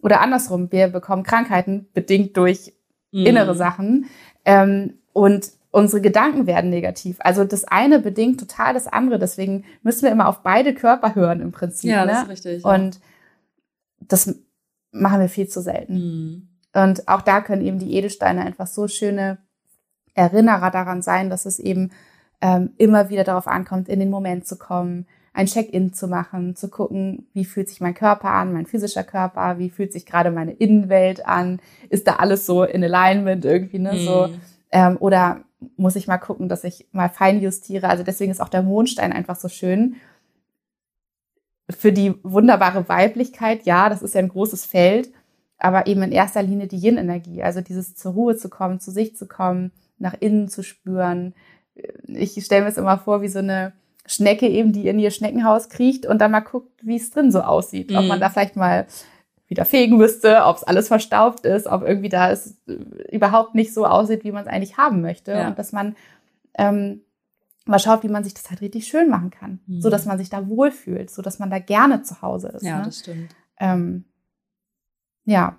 Oder andersrum, wir bekommen Krankheiten bedingt durch mhm. innere Sachen. Ähm, und unsere Gedanken werden negativ. Also, das eine bedingt total das andere. Deswegen müssen wir immer auf beide Körper hören im Prinzip. Ja, ne? Das ist richtig. Und ja. das machen wir viel zu selten. Mhm. Und auch da können eben die Edelsteine einfach so schöne Erinnerer daran sein, dass es eben ähm, immer wieder darauf ankommt, in den Moment zu kommen, ein Check-in zu machen, zu gucken, wie fühlt sich mein Körper an, mein physischer Körper, wie fühlt sich gerade meine Innenwelt an, ist da alles so in Alignment irgendwie, ne, mhm. so, ähm, oder muss ich mal gucken, dass ich mal fein justiere, also deswegen ist auch der Mondstein einfach so schön, für die wunderbare Weiblichkeit, ja, das ist ja ein großes Feld, aber eben in erster Linie die Yin-Energie, also dieses zur Ruhe zu kommen, zu sich zu kommen, nach innen zu spüren. Ich stelle mir es immer vor, wie so eine Schnecke eben, die in ihr Schneckenhaus kriecht und dann mal guckt, wie es drin so aussieht. Mhm. Ob man da vielleicht mal wieder fegen müsste, ob es alles verstaubt ist, ob irgendwie da es überhaupt nicht so aussieht, wie man es eigentlich haben möchte. Ja. Und dass man ähm, mal schaut, wie man sich das halt richtig schön machen kann, mhm. sodass man sich da wohlfühlt, sodass man da gerne zu Hause ist. Ja, ne? Das stimmt. Ähm, Ja,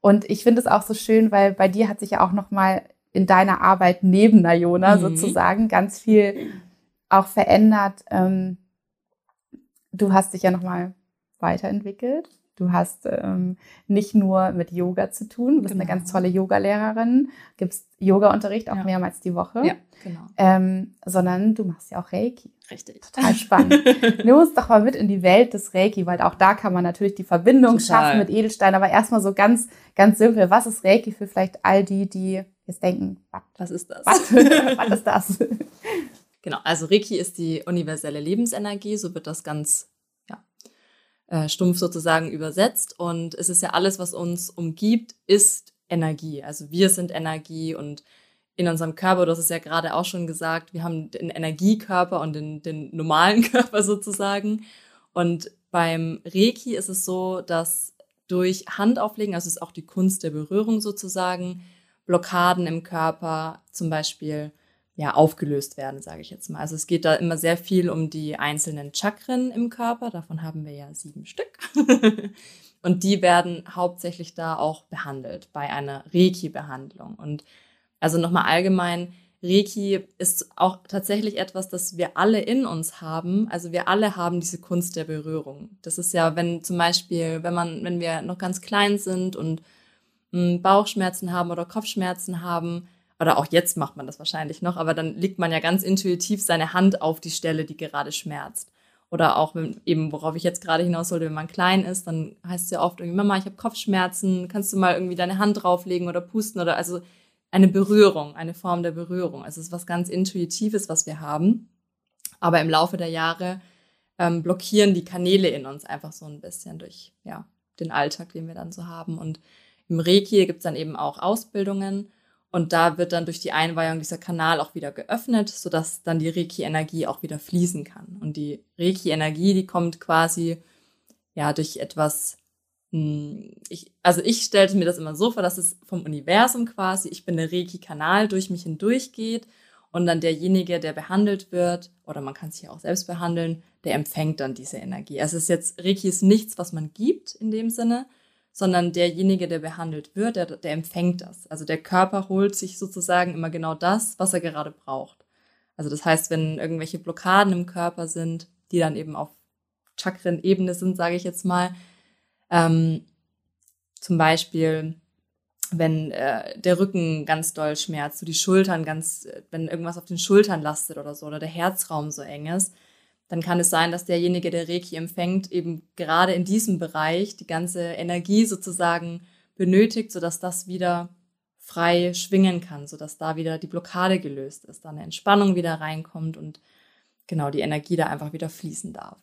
und ich finde es auch so schön, weil bei dir hat sich ja auch nochmal in deiner Arbeit neben Naiona mhm. sozusagen ganz viel auch verändert. Ähm, du hast dich ja nochmal weiterentwickelt. Du hast ähm, nicht nur mit Yoga zu tun, du bist genau. eine ganz tolle Yoga-Lehrerin, gibst Yoga-Unterricht auch ja. mehrmals die Woche, ja, genau. ähm, sondern du machst ja auch Reiki. Richtig. Total spannend. Nimm uns doch mal mit in die Welt des Reiki, weil auch da kann man natürlich die Verbindung Total. schaffen mit Edelstein, aber erstmal so ganz, ganz simpel, was ist Reiki für vielleicht all die, die jetzt denken, was ist das? Was, was ist das? Genau, also Reiki ist die universelle Lebensenergie, so wird das ganz stumpf sozusagen übersetzt, und es ist ja alles, was uns umgibt, ist Energie. Also wir sind Energie, und in unserem Körper, du hast es ja gerade auch schon gesagt, wir haben den Energiekörper und den, den normalen Körper sozusagen, und beim Reiki ist es so, dass durch Handauflegen, also es ist auch die Kunst der Berührung sozusagen, Blockaden im Körper zum Beispiel ja aufgelöst werden, sage ich jetzt mal. Also es geht da immer sehr viel um die einzelnen Chakren im Körper. Davon haben wir ja sieben Stück. Und die werden hauptsächlich da auch behandelt, bei einer Reiki-Behandlung. Und also nochmal allgemein, Reiki ist auch tatsächlich etwas, das wir alle in uns haben. Also wir alle haben diese Kunst der Berührung. Das ist ja, wenn zum Beispiel, wenn man, wenn wir noch ganz klein sind und mh, Bauchschmerzen haben oder Kopfschmerzen haben, oder auch jetzt macht man das wahrscheinlich noch, aber dann legt man ja ganz intuitiv seine Hand auf die Stelle, die gerade schmerzt. Oder auch, wenn, eben worauf ich jetzt gerade hinaus wollte, wenn man klein ist, dann heißt es ja oft irgendwie, Mama, ich habe Kopfschmerzen, kannst du mal irgendwie deine Hand drauflegen oder pusten, oder also eine Berührung, eine Form der Berührung. Also es ist was ganz Intuitives, was wir haben, aber im Laufe der Jahre ähm, blockieren die Kanäle in uns einfach so ein bisschen durch ja, den Alltag, den wir dann so haben. Und im Reiki gibt es dann eben auch Ausbildungen, und da wird dann durch die Einweihung dieser Kanal auch wieder geöffnet, sodass dann die Reiki-Energie auch wieder fließen kann. Und die Reiki-Energie, die kommt quasi ja durch etwas, ich, also ich stellte mir das immer so vor, dass es vom Universum quasi, ich bin der Reiki-Kanal, durch mich hindurch geht, und dann derjenige, der behandelt wird, oder man kann sich ja auch selbst behandeln, der empfängt dann diese Energie. Also es ist jetzt, Reiki ist nichts, was man gibt in dem Sinne, sondern derjenige, der behandelt wird, der, der empfängt das. Also der Körper holt sich sozusagen immer genau das, was er gerade braucht. Also das heißt, wenn irgendwelche Blockaden im Körper sind, die dann eben auf Chakrenebene sind, sage ich jetzt mal, ähm, zum Beispiel wenn äh, der Rücken ganz doll schmerzt, so die Schultern ganz, wenn irgendwas auf den Schultern lastet oder so, oder der Herzraum so eng ist, dann kann es sein, dass derjenige, der Reiki empfängt, eben gerade in diesem Bereich die ganze Energie sozusagen benötigt, sodass das wieder frei schwingen kann, sodass da wieder die Blockade gelöst ist, da eine Entspannung wieder reinkommt und genau die Energie da einfach wieder fließen darf.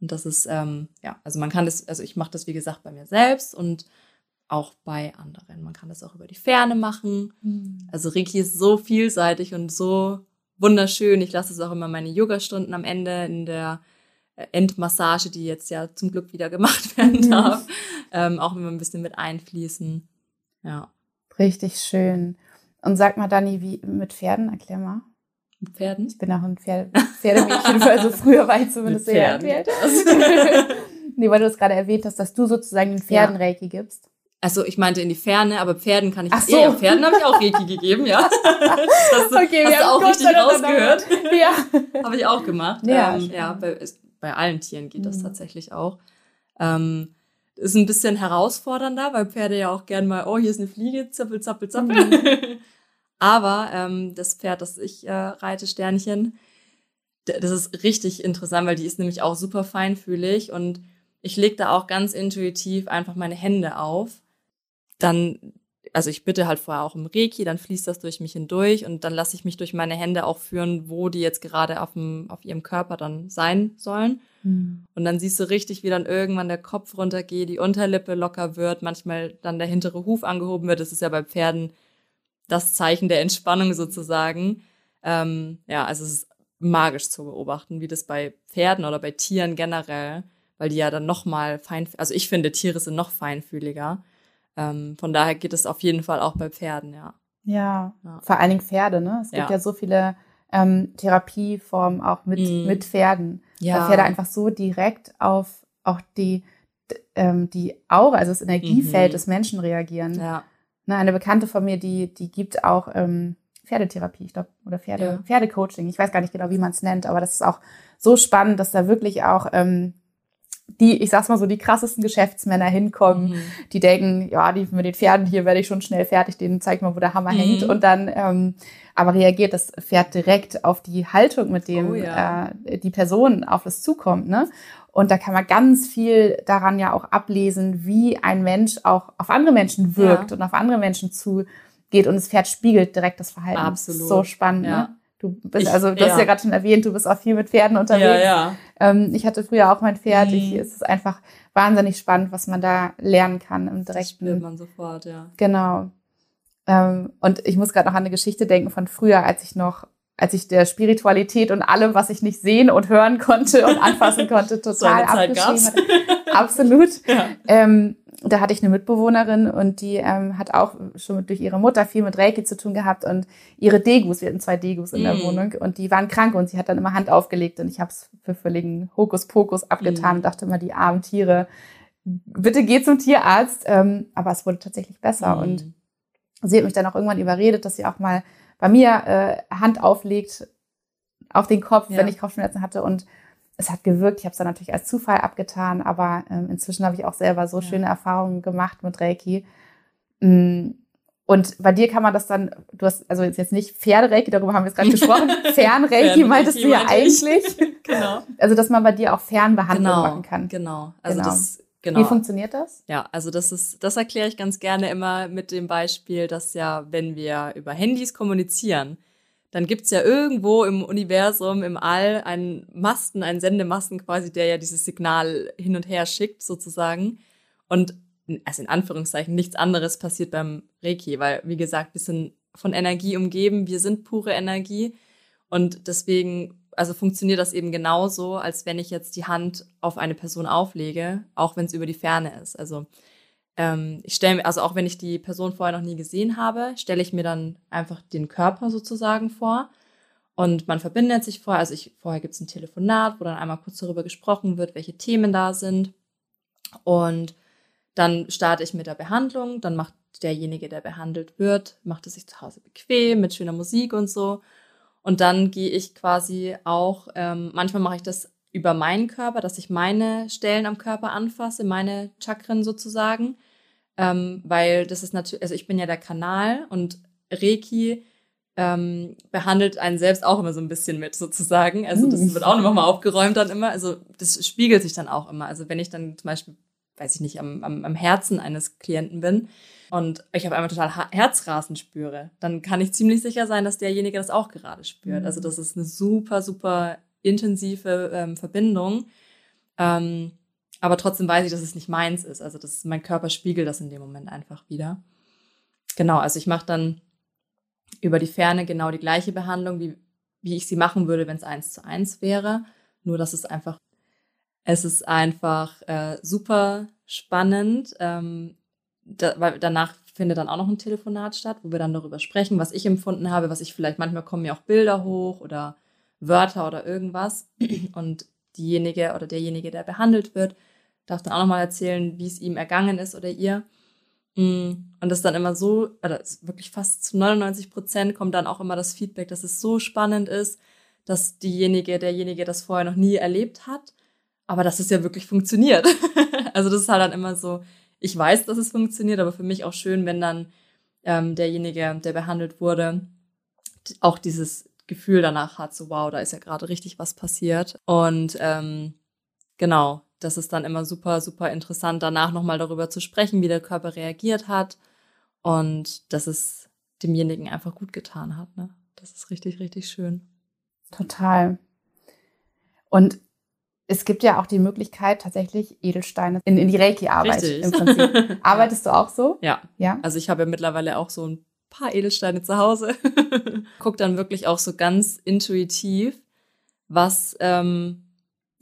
Und das ist, ähm, ja, also man kann das, also ich mache das, wie gesagt, bei mir selbst und auch bei anderen. Man kann das auch über die Ferne machen. Mhm. Also Reiki ist so vielseitig und so wunderschön. Ich lasse es auch immer meine Yoga-Stunden am Ende in der Endmassage, die jetzt ja zum Glück wieder gemacht werden darf, mhm. ähm, auch immer ein bisschen mit einfließen. Ja. Richtig schön. Und sag mal, Dani, wie mit Pferden? Erklär mal. Mit Pferden? Ich bin auch ein Pferde- Pferdemädchen, also früher war ich zumindest sehr Pferd. Nee, weil du es gerade erwähnt hast, dass du sozusagen den Pferden ja. Reiki gibst. Also ich meinte in die Ferne, aber Pferden kann ich... Ach so. Ja, Pferden habe ich auch Reiki gegeben, ja. Das hast, okay, hast du auch Gott richtig rausgehört. Ja. Habe ich auch gemacht. Ja, ähm, ja bei, bei allen Tieren geht mhm. das tatsächlich auch. Ähm, ist ein bisschen herausfordernder, weil Pferde ja auch gern mal, oh, hier ist eine Fliege, zappel, zappel, zappel. Mhm. Aber ähm, das Pferd, das ich äh, reite, Sternchen, d- das ist richtig interessant, weil die ist nämlich auch super feinfühlig und ich lege da auch ganz intuitiv einfach meine Hände auf. Dann, also ich bitte halt vorher auch im Reiki, dann fließt das durch mich hindurch und dann lasse ich mich durch meine Hände auch führen, wo die jetzt gerade auf, dem, auf ihrem Körper dann sein sollen. Mhm. Und dann siehst du richtig, wie dann irgendwann der Kopf runtergeht, die Unterlippe locker wird, manchmal dann der hintere Huf angehoben wird. Das ist ja bei Pferden das Zeichen der Entspannung sozusagen. Ähm, ja, also es ist magisch zu beobachten, wie das bei Pferden oder bei Tieren generell, weil die ja dann nochmal fein, also ich finde, Tiere sind noch feinfühliger. Ähm, von daher geht es auf jeden Fall auch bei Pferden, ja. Ja, ja. Vor allen Dingen Pferde, ne? Es gibt ja, ja so viele ähm, Therapieformen auch mit, mm. mit Pferden. Ja. Weil Pferde einfach so direkt auf auch die, d- ähm, die Aura, also das Energiefeld mhm. des Menschen reagieren. Ja. Ne, eine Bekannte von mir, die, die gibt auch ähm, Pferdetherapie, ich glaube, oder Pferde, ja. Pferdecoaching. Ich weiß gar nicht genau, wie man es nennt, aber das ist auch so spannend, dass da wirklich auch... Ähm, die, ich sag's mal so, die krassesten Geschäftsmänner hinkommen, mhm. die denken, ja, die mit den Pferden hier werde ich schon schnell fertig, denen zeigt mal, wo der Hammer mhm. hängt. Und dann ähm, aber reagiert das Pferd direkt auf die Haltung, mit dem oh, ja. äh, die Person auf das zukommt, ne? Und da kann man ganz viel daran ja auch ablesen, wie ein Mensch auch auf andere Menschen wirkt ja. und auf andere Menschen zugeht. Und das Pferd spiegelt direkt das Verhalten. Absolut. So spannend, ja. ne? Du bist, ich, also du ja. hast ja gerade schon erwähnt, du bist auch viel mit Pferden unterwegs. Ja, ja. Ähm, ich hatte früher auch mein Pferd. Mhm. Ich, es ist einfach wahnsinnig spannend, was man da lernen kann im direkten. Das spürt man sofort, ja. Genau. Ähm, und ich muss gerade noch an eine Geschichte denken von früher, als ich noch, als ich der Spiritualität und allem, was ich nicht sehen und hören konnte und anfassen konnte, total abgeschrieben hatte. Absolut. Ja. Ähm, da hatte ich eine Mitbewohnerin und die ähm, hat auch schon mit, durch ihre Mutter viel mit Reiki zu tun gehabt und ihre Degus, wir hatten zwei Degus in mm. der Wohnung und die waren krank und sie hat dann immer Hand aufgelegt und ich habe es für völligen Hokuspokus abgetan mm. und dachte immer, die armen Tiere, bitte geh zum Tierarzt, ähm, aber es wurde tatsächlich besser mm. und sie hat mich dann auch irgendwann überredet, dass sie auch mal bei mir äh, Hand auflegt auf den Kopf, ja. wenn ich Kopfschmerzen hatte und es hat gewirkt, ich habe es dann natürlich als Zufall abgetan, aber ähm, inzwischen habe ich auch selber so ja. schöne Erfahrungen gemacht mit Reiki. Und bei dir kann man das dann, du hast also jetzt nicht Pferde-Reiki, darüber haben wir jetzt gerade gesprochen, Fern-Reiki meintest du ja eigentlich. Genau. Also dass man bei dir auch Fernbehandlung genau, machen kann. Genau. Also genau. Das, genau. Wie funktioniert das? Ja, also das ist, das erkläre ich ganz gerne immer mit dem Beispiel, dass ja, wenn wir über Handys kommunizieren, dann gibt's ja irgendwo im Universum, im All, einen Masten, einen Sendemasten quasi, der ja dieses Signal hin und her schickt sozusagen. Und also in Anführungszeichen nichts anderes passiert beim Reiki, weil wie gesagt, wir sind von Energie umgeben, wir sind pure Energie und deswegen also funktioniert das eben genauso, als wenn ich jetzt die Hand auf eine Person auflege, auch wenn es über die Ferne ist. Also Ähm, ich stelle mir, also auch wenn ich die Person vorher noch nie gesehen habe, stelle ich mir dann einfach den Körper sozusagen vor und man verbindet sich vorher, also ich, vorher gibt es ein Telefonat, wo dann einmal kurz darüber gesprochen wird, welche Themen da sind und dann starte ich mit der Behandlung, dann macht derjenige, der behandelt wird, macht es sich zu Hause bequem mit schöner Musik und so und dann gehe ich quasi auch, ähm, manchmal mache ich das über meinen Körper, dass ich meine Stellen am Körper anfasse, meine Chakren sozusagen. ähm, weil das ist natürlich, also ich bin ja der Kanal und Reiki ähm, behandelt einen selbst auch immer so ein bisschen mit sozusagen, also das wird auch nochmal aufgeräumt dann immer, also das spiegelt sich dann auch immer, also wenn ich dann zum Beispiel, weiß ich nicht, am, am, am Herzen eines Klienten bin und ich auf einmal total ha- Herzrasen spüre, dann kann ich ziemlich sicher sein, dass derjenige das auch gerade spürt. Mhm. Also das ist eine super, super intensive ähm, Verbindung. Ähm, aber trotzdem weiß ich, dass es nicht meins ist. Also das, mein Körper spiegelt das in dem Moment einfach wieder. Genau, also ich mache dann über die Ferne genau die gleiche Behandlung, wie, wie ich sie machen würde, wenn es eins zu eins wäre. Nur, dass es einfach Es ist einfach äh, super spannend, ähm, da, weil danach findet dann auch noch ein Telefonat statt, wo wir dann darüber sprechen, was ich empfunden habe, was ich vielleicht, manchmal kommen mir auch Bilder hoch oder Wörter oder irgendwas, und diejenige oder derjenige, der behandelt wird, darf dann auch nochmal erzählen, wie es ihm ergangen ist oder ihr, und das ist dann immer so, oder wirklich fast zu neunundneunzig Prozent kommt dann auch immer das Feedback, dass es so spannend ist, dass diejenige, derjenige das vorher noch nie erlebt hat, aber dass es ja wirklich funktioniert. Also das ist halt dann immer so, ich weiß, dass es funktioniert, aber für mich auch schön, wenn dann ähm, derjenige, der behandelt wurde, auch dieses Gefühl danach hat, so wow, da ist ja gerade richtig was passiert. Und ähm, genau, das ist dann immer super, super interessant, danach nochmal darüber zu sprechen, wie der Körper reagiert hat und dass es demjenigen einfach gut getan hat. Ne? Das ist richtig, richtig schön. Total. Und es gibt ja auch die Möglichkeit, tatsächlich Edelsteine in, in die Reiki-Arbeit im Prinzip. Arbeitest du auch so? Ja. ja. Also ich habe ja mittlerweile auch so ein paar Edelsteine zu Hause. Guck dann wirklich auch so ganz intuitiv, was, ähm,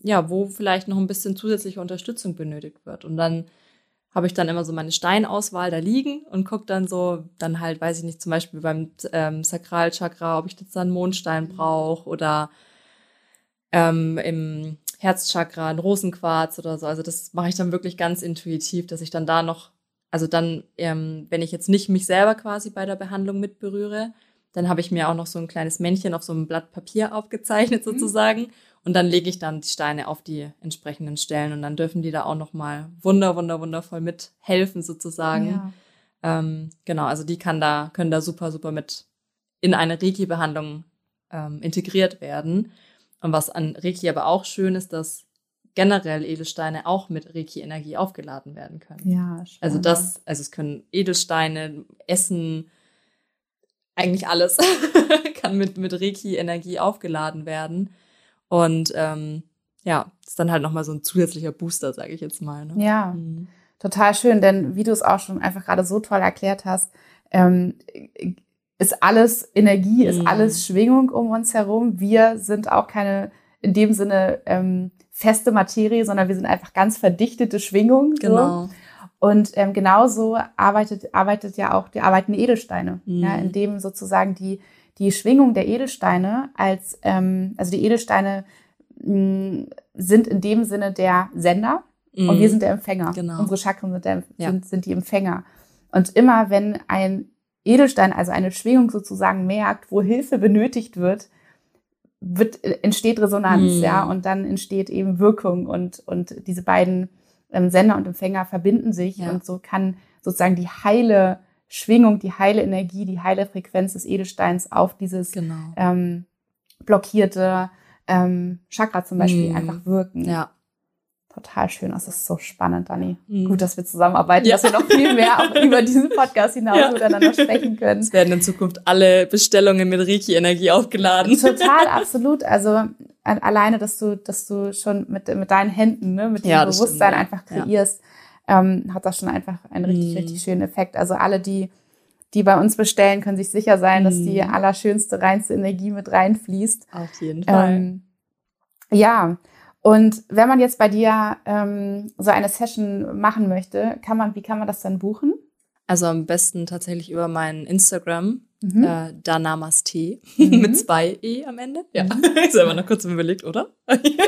ja, wo vielleicht noch ein bisschen zusätzliche Unterstützung benötigt wird. Und dann habe ich dann immer so meine Steinauswahl da liegen und gucke dann so, dann halt, weiß ich nicht, zum Beispiel beim ähm, Sakralchakra, ob ich jetzt einen Mondstein brauche oder ähm, im Herzchakra, ein Rosenquarz oder so. Also das mache ich dann wirklich ganz intuitiv, dass ich dann da noch, also dann, ähm, wenn ich jetzt nicht mich selber quasi bei der Behandlung mitberühre, dann habe ich mir auch noch so ein kleines Männchen auf so einem Blatt Papier aufgezeichnet sozusagen, mhm. und dann lege ich dann die Steine auf die entsprechenden Stellen und dann dürfen die da auch nochmal wunder, wunder, wundervoll mithelfen sozusagen. Ja. Ähm, genau, also die kann da können da super, super mit in eine Reiki-Behandlung ähm, integriert werden. Und was an Reiki aber auch schön ist, dass generell Edelsteine auch mit Reiki-Energie aufgeladen werden können. Ja, schön. Also das, also es können Edelsteine, Essen, eigentlich alles kann mit, mit Reiki-Energie aufgeladen werden. Und ähm, ja, ist dann halt nochmal so ein zusätzlicher Booster, sage ich jetzt mal. Ne? Ja, mhm. Total schön, denn wie du es auch schon einfach gerade so toll erklärt hast, ähm, ist alles Energie, ist alles Schwingung um uns herum. Wir sind auch keine, in dem Sinne, ähm, feste Materie, sondern wir sind einfach ganz verdichtete Schwingung. Genau. So. Und ähm, genauso arbeitet, arbeitet ja auch, die arbeiten die Edelsteine, mhm. ja, indem sozusagen die, die Schwingung der Edelsteine als, ähm, also die Edelsteine mh, sind in dem Sinne der Sender mhm. und wir sind der Empfänger. Genau. Unsere Chakren sind, der, ja. sind, sind die Empfänger. Und immer wenn ein Edelstein, also eine Schwingung sozusagen merkt, wo Hilfe benötigt wird, wird entsteht Resonanz, mhm. ja, und dann entsteht eben Wirkung und, und diese beiden ähm, Sender und Empfänger verbinden sich ja. und so kann sozusagen die heile Schwingung, die heile Energie, die heile Frequenz des Edelsteins auf dieses genau. ähm, blockierte ähm, Chakra zum Beispiel mhm. einfach wirken. Ja. Total schön, das ist so spannend, Dani. Mhm. Gut, dass wir zusammenarbeiten, ja. dass wir noch viel mehr auch über diesen Podcast hinaus ja. miteinander sprechen können. Es werden in Zukunft alle Bestellungen mit Reiki-Energie aufgeladen. Total, absolut. Also alleine, dass du, dass du schon mit, mit deinen Händen, ne, mit ja, dem Bewusstsein stimmt, ja. einfach kreierst, ja. ähm, hat das schon einfach einen richtig, mhm. richtig schönen Effekt. Also alle, die, die bei uns bestellen, können sich sicher sein, mhm. dass die allerschönste, reinste Energie mit reinfließt. Auf jeden Fall. Ähm, ja. Und wenn man jetzt bei dir ähm, so eine Session machen möchte, kann man, wie kann man das dann buchen? Also am besten tatsächlich über meinen Instagram, mhm. äh, danamaste, mhm. mit zwei E am Ende. Ja, mhm. ist aber noch kurz überlegt, oder?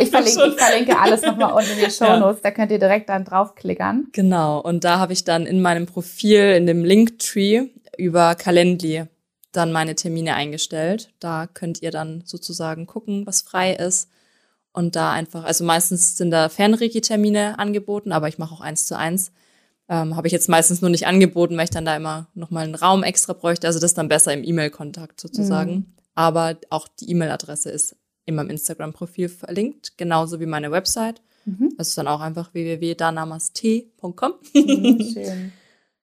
Ich verlinke, ich verlinke alles nochmal unten in den Shownotes, ja. da könnt ihr direkt dann draufklickern. Genau, und da habe ich dann in meinem Profil, in dem Linktree über Calendly dann meine Termine eingestellt. Da könnt ihr dann sozusagen gucken, was frei ist. Und da einfach, also meistens sind da Fernreiki-Termine angeboten, aber ich mache auch eins zu eins. Ähm, habe ich jetzt meistens nur nicht angeboten, weil ich dann da immer nochmal einen Raum extra bräuchte. Also das ist dann besser im E-Mail-Kontakt sozusagen. Mhm. Aber auch die E-Mail-Adresse ist in meinem Instagram-Profil verlinkt, genauso wie meine Website. Mhm. Das ist dann auch einfach w w w punkt danamaste punkt com. Mhm, schön.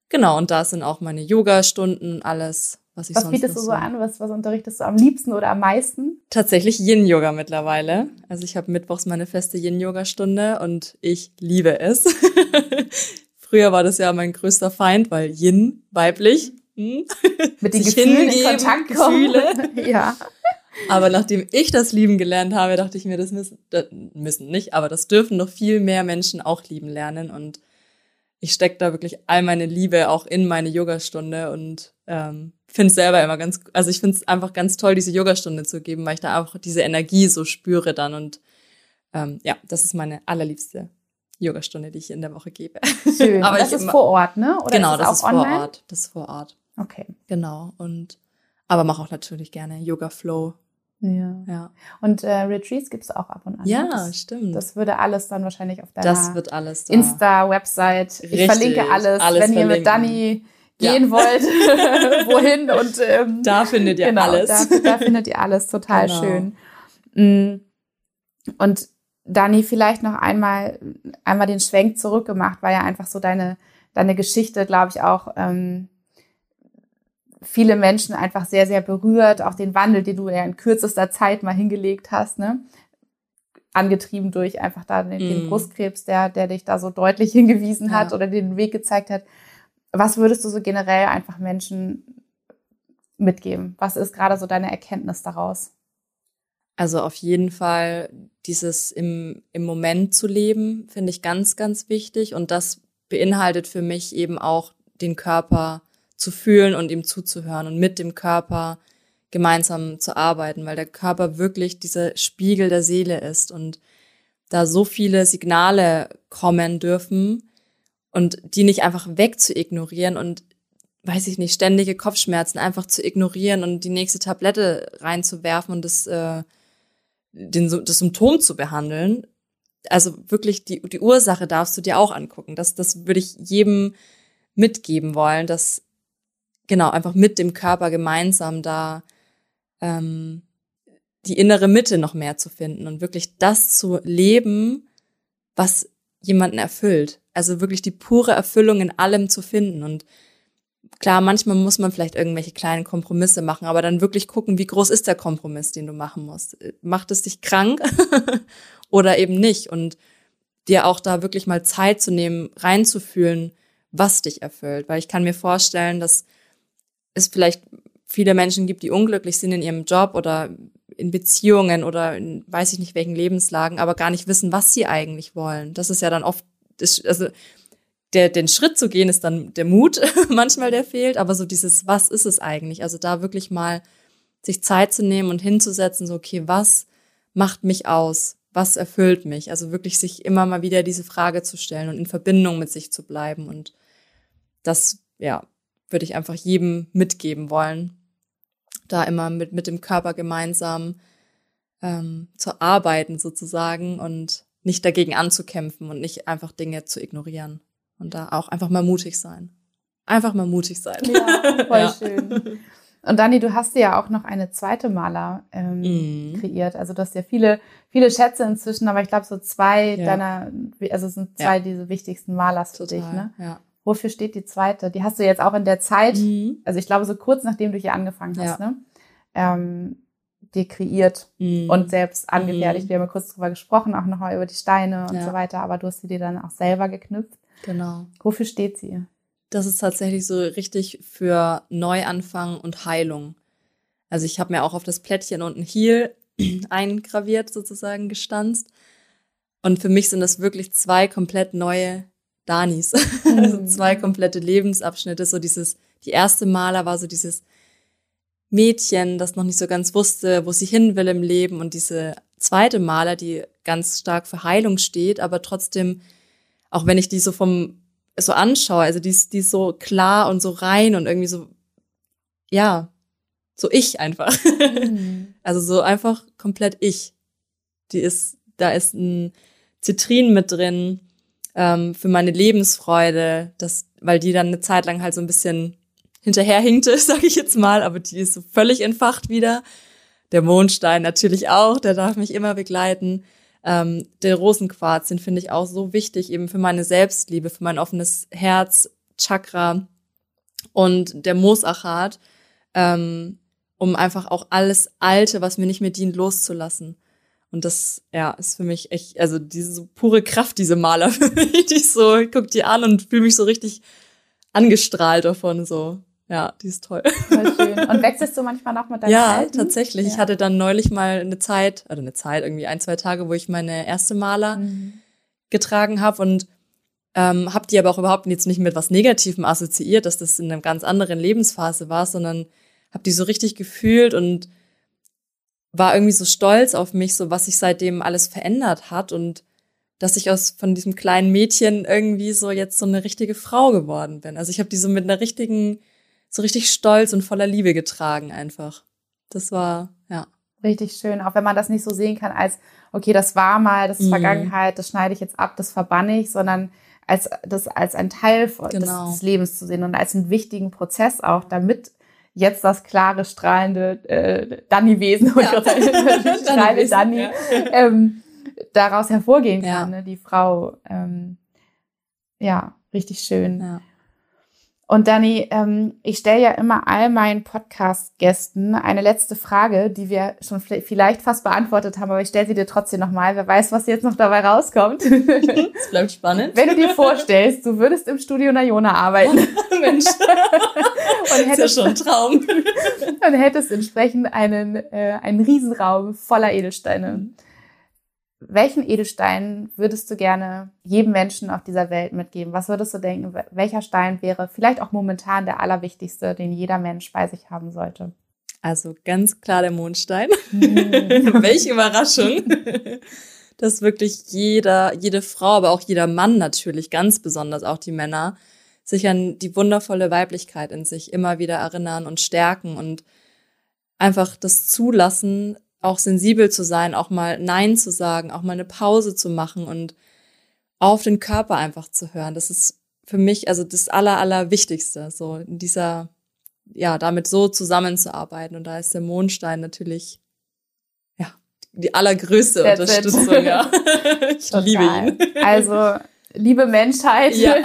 Genau, und da sind auch meine Yoga-Stunden und alles, was ich was sonst bietest du so an? Was, was unterrichtest du am liebsten oder am meisten? Tatsächlich Yin-Yoga mittlerweile. Also ich habe mittwochs meine feste Yin-Yoga-Stunde und ich liebe es. Früher war das ja mein größter Feind, weil Yin, weiblich, hm, mit den Gefühlen hingeben, in Kontakt kommen. Gefühle. Ja. Aber nachdem ich das lieben gelernt habe, dachte ich mir, das müssen, das müssen nicht, aber das dürfen noch viel mehr Menschen auch lieben lernen. Und ich stecke da wirklich all meine Liebe auch in meine Yogastunde und ähm, finde es selber immer ganz, also ich finde es einfach ganz toll, diese Yogastunde zu geben, weil ich da auch diese Energie so spüre dann. Und ähm, ja, das ist meine allerliebste Yogastunde, die ich in der Woche gebe. Schön. Aber das ist immer vor Ort, ne? Oder genau, ist das, das ist auch online? Vor Ort. Das ist vor Ort. Okay. Genau. Und aber mache auch natürlich gerne Yoga Flow. Ja. ja. Und äh, Retreats gibt es auch ab und an. Ja, das, stimmt. Das würde alles dann wahrscheinlich auf deiner das wird alles da. Insta-Website. Ich Richtig, verlinke alles, alles wenn verlinken. Ihr mit Dani gehen ja. wollt, wohin und ähm, da findet ihr genau, alles. Da, da findet ihr alles. Total genau. schön. Und Dani, vielleicht noch einmal, einmal den Schwenk zurückgemacht, weil ja einfach so deine, deine Geschichte, glaube ich, auch ähm, viele Menschen einfach sehr, sehr berührt. Auch den Wandel, den du ja in kürzester Zeit mal hingelegt hast, ne? Angetrieben durch einfach da den, mm. den Brustkrebs, der, der dich da so deutlich hingewiesen hat ja. oder den Weg gezeigt hat. Was würdest du so generell einfach Menschen mitgeben? Was ist gerade so deine Erkenntnis daraus? Also auf jeden Fall dieses im, im Moment zu leben, finde ich ganz, ganz wichtig. Und das beinhaltet für mich eben auch den Körper zu fühlen und ihm zuzuhören und mit dem Körper gemeinsam zu arbeiten, weil der Körper wirklich dieser Spiegel der Seele ist und da so viele Signale kommen dürfen und die nicht einfach weg zu ignorieren und weiß ich nicht, ständige Kopfschmerzen einfach zu ignorieren und die nächste Tablette reinzuwerfen und das äh, Den, das Symptom zu behandeln, also wirklich die, die Ursache darfst du dir auch angucken. Das, das würde ich jedem mitgeben wollen, dass genau einfach mit dem Körper gemeinsam da ähm, die innere Mitte noch mehr zu finden und wirklich das zu leben, was jemanden erfüllt. Also wirklich die pure Erfüllung in allem zu finden. Und klar, manchmal muss man vielleicht irgendwelche kleinen Kompromisse machen, aber dann wirklich gucken, wie groß ist der Kompromiss, den du machen musst. Macht es dich krank oder eben nicht? Und dir auch da wirklich mal Zeit zu nehmen, reinzufühlen, was dich erfüllt. Weil ich kann mir vorstellen, dass es vielleicht viele Menschen gibt, die unglücklich sind in ihrem Job oder in Beziehungen oder in weiß ich nicht welchen Lebenslagen, aber gar nicht wissen, was sie eigentlich wollen. Das ist ja dann oft, also Der, den Schritt zu gehen, ist dann der Mut manchmal, der fehlt, aber so dieses, was ist es eigentlich? Also da wirklich mal sich Zeit zu nehmen und hinzusetzen, so okay, was macht mich aus? Was erfüllt mich? Also wirklich sich immer mal wieder diese Frage zu stellen und in Verbindung mit sich zu bleiben und das, ja, würde ich einfach jedem mitgeben wollen, da immer mit, mit dem Körper gemeinsam ähm, zu arbeiten sozusagen und nicht dagegen anzukämpfen und nicht einfach Dinge zu ignorieren. Und da auch einfach mal mutig sein. Einfach mal mutig sein. Ja, voll ja. schön. Und Dani, du hast dir ja auch noch eine zweite Maler ähm, mm. kreiert. Also du hast ja viele, viele Schätze inzwischen, aber ich glaube so zwei ja. deiner, also es sind zwei ja. diese wichtigsten Malers für Total. Dich. Ne? Ja. Wofür steht die zweite? Die hast du jetzt auch in der Zeit, mm. also ich glaube so kurz nachdem du hier angefangen hast, ja. ne? Ähm, dir kreiert mm. und selbst angefertigt. Mm. Wir haben ja kurz drüber gesprochen, auch nochmal über die Steine und ja. so weiter, aber du hast sie dir dann auch selber geknüpft. Genau. Wofür steht sie? Das ist tatsächlich so richtig für Neuanfang und Heilung. Also ich habe mir auch auf das Plättchen unten Heal eingraviert sozusagen, gestanzt. Und für mich sind das wirklich zwei komplett neue Danis. Mhm. Also zwei komplette Lebensabschnitte. So dieses, die erste Maler war so dieses Mädchen, das noch nicht so ganz wusste, wo sie hin will im Leben. Und diese zweite Maler, die ganz stark für Heilung steht, aber trotzdem auch wenn ich die so vom, so anschaue, also die ist, die ist so klar und so rein und irgendwie so, ja, so ich einfach. Mhm. Also so einfach komplett ich. Die ist, da ist ein Zitrin mit drin, ähm, für meine Lebensfreude, das, weil die dann eine Zeit lang halt so ein bisschen hinterherhinkte, sage ich jetzt mal, aber die ist so völlig entfacht wieder. Der Mondstein natürlich auch, der darf mich immer begleiten. Ähm, der Rosenquarz, den finde ich auch so wichtig, eben für meine Selbstliebe, für mein offenes Herz, Chakra und der Moosachat, ähm, um einfach auch alles Alte, was mir nicht mehr dient, loszulassen. Und das, ja, ist für mich echt, also diese pure Kraft, diese Maler für mich, die ich so, ich guck die an und fühle mich so richtig angestrahlt davon, so. Ja, die ist toll. Voll schön. Und wechselst du manchmal noch mit deinen ja, Alten? Tatsächlich. Ja. Ich hatte dann neulich mal eine Zeit, also eine Zeit, irgendwie ein, zwei Tage, wo ich meine erste Maler mhm. getragen habe und ähm, habe die aber auch überhaupt jetzt nicht mit was Negativem assoziiert, dass das in einer ganz anderen Lebensphase war, sondern habe die so richtig gefühlt und war irgendwie so stolz auf mich, so was sich seitdem alles verändert hat und dass ich aus von diesem kleinen Mädchen irgendwie so jetzt so eine richtige Frau geworden bin. Also ich habe die so mit einer richtigen so richtig stolz und voller Liebe getragen einfach. Das war, ja. Richtig schön, auch wenn man das nicht so sehen kann als, okay, das war mal, das ist mhm. Vergangenheit, das schneide ich jetzt ab, das verbanne ich, sondern als das als ein Teil genau. des, des Lebens zu sehen und als einen wichtigen Prozess auch, damit jetzt das klare, strahlende äh, Dani-Wesen, ja. oder strahlende Dani, ja. ähm, daraus hervorgehen ja. kann, ne? Die Frau. Ähm, ja, richtig schön. Ja. Und Dani, ähm, ich stelle ja immer all meinen Podcast-Gästen eine letzte Frage, die wir schon vielleicht fast beantwortet haben, aber ich stelle sie dir trotzdem nochmal. Wer weiß, was jetzt noch dabei rauskommt. Es bleibt spannend. Wenn du dir vorstellst, du würdest im Studio Naiona arbeiten. Mensch, und hättest, ist ja schon ein Traum. Und hättest entsprechend einen, äh, einen Riesenraum voller Edelsteine. Welchen Edelstein würdest du gerne jedem Menschen auf dieser Welt mitgeben? Was würdest du denken, welcher Stein wäre vielleicht auch momentan der allerwichtigste, den jeder Mensch bei sich haben sollte? Also ganz klar der Mondstein. Hm. Welche Überraschung, dass wirklich jeder, jede Frau, aber auch jeder Mann natürlich, ganz besonders auch die Männer, sich an die wundervolle Weiblichkeit in sich immer wieder erinnern und stärken und einfach das zulassen, auch sensibel zu sein, auch mal Nein zu sagen, auch mal eine Pause zu machen und auf den Körper einfach zu hören. Das ist für mich also das Aller, Allerwichtigste, so in dieser, ja, damit so zusammenzuarbeiten. Und da ist der Mondstein natürlich, ja, die allergrößte That's Unterstützung. It. Ja. Ich Total. Liebe ihn. Also, liebe Menschheit, ja.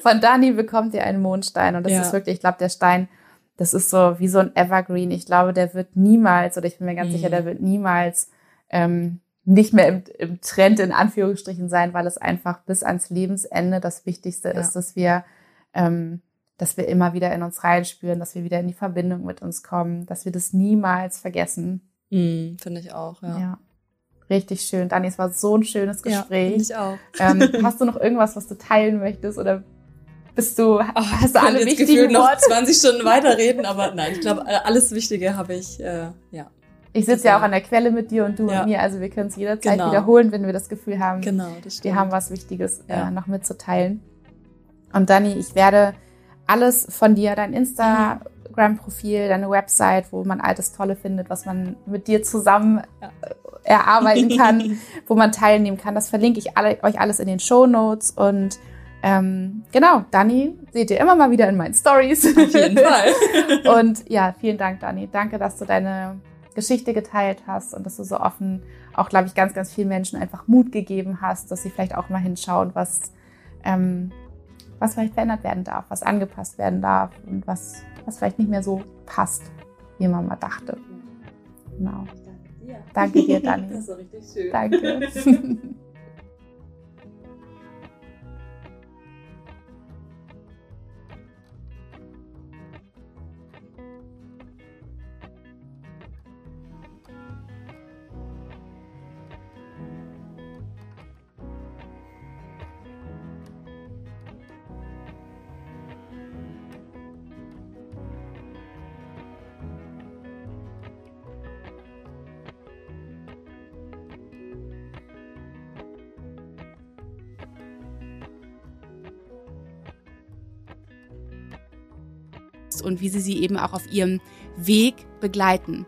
Von Dani bekommt ihr einen Mondstein. Und das ja. ist wirklich, ich glaube, der Stein, das ist so wie so ein Evergreen. Ich glaube, der wird niemals, oder ich bin mir ganz mhm. sicher, der wird niemals ähm, nicht mehr im, im Trend in Anführungsstrichen sein, weil es einfach bis ans Lebensende das Wichtigste ja. ist, dass wir, ähm, dass wir immer wieder in uns reinspüren, dass wir wieder in die Verbindung mit uns kommen, dass wir das niemals vergessen. Mhm, finde ich auch, ja. ja. Richtig schön. Dani, es war so ein schönes Gespräch. Ja, finde ich auch. Ähm, hast du noch irgendwas, was du teilen möchtest oder Bist du, oh, hast du alle jetzt wichtigen Gefühl, noch zwanzig Stunden weiterreden, aber nein, ich glaube, alles Wichtige habe ich, äh, ja. Ich sitze ja auch an der Quelle mit dir und du ja. und mir, also wir können es jederzeit genau. wiederholen, wenn wir das Gefühl haben, genau, das stimmt. wir haben was Wichtiges ja. äh, noch mitzuteilen. Und Dani, ich werde alles von dir, dein Instagram-Profil, deine Website, wo man all das Tolle findet, was man mit dir zusammen ja. äh, erarbeiten kann, wo man teilnehmen kann, das verlinke ich alle, euch alles in den Shownotes und Ähm, genau, Dani seht ihr immer mal wieder in meinen Stories. Auf jeden Fall. Und ja, vielen Dank, Dani. Danke, dass du deine Geschichte geteilt hast und dass du so offen auch, glaube ich, ganz, ganz vielen Menschen einfach Mut gegeben hast, dass sie vielleicht auch mal hinschauen, was, ähm, was vielleicht verändert werden darf, was angepasst werden darf und was, was vielleicht nicht mehr so passt, wie man mal dachte. Genau. Danke dir, Dani. Das war richtig schön. Danke. Und wie sie sie eben auch auf ihrem Weg begleiten.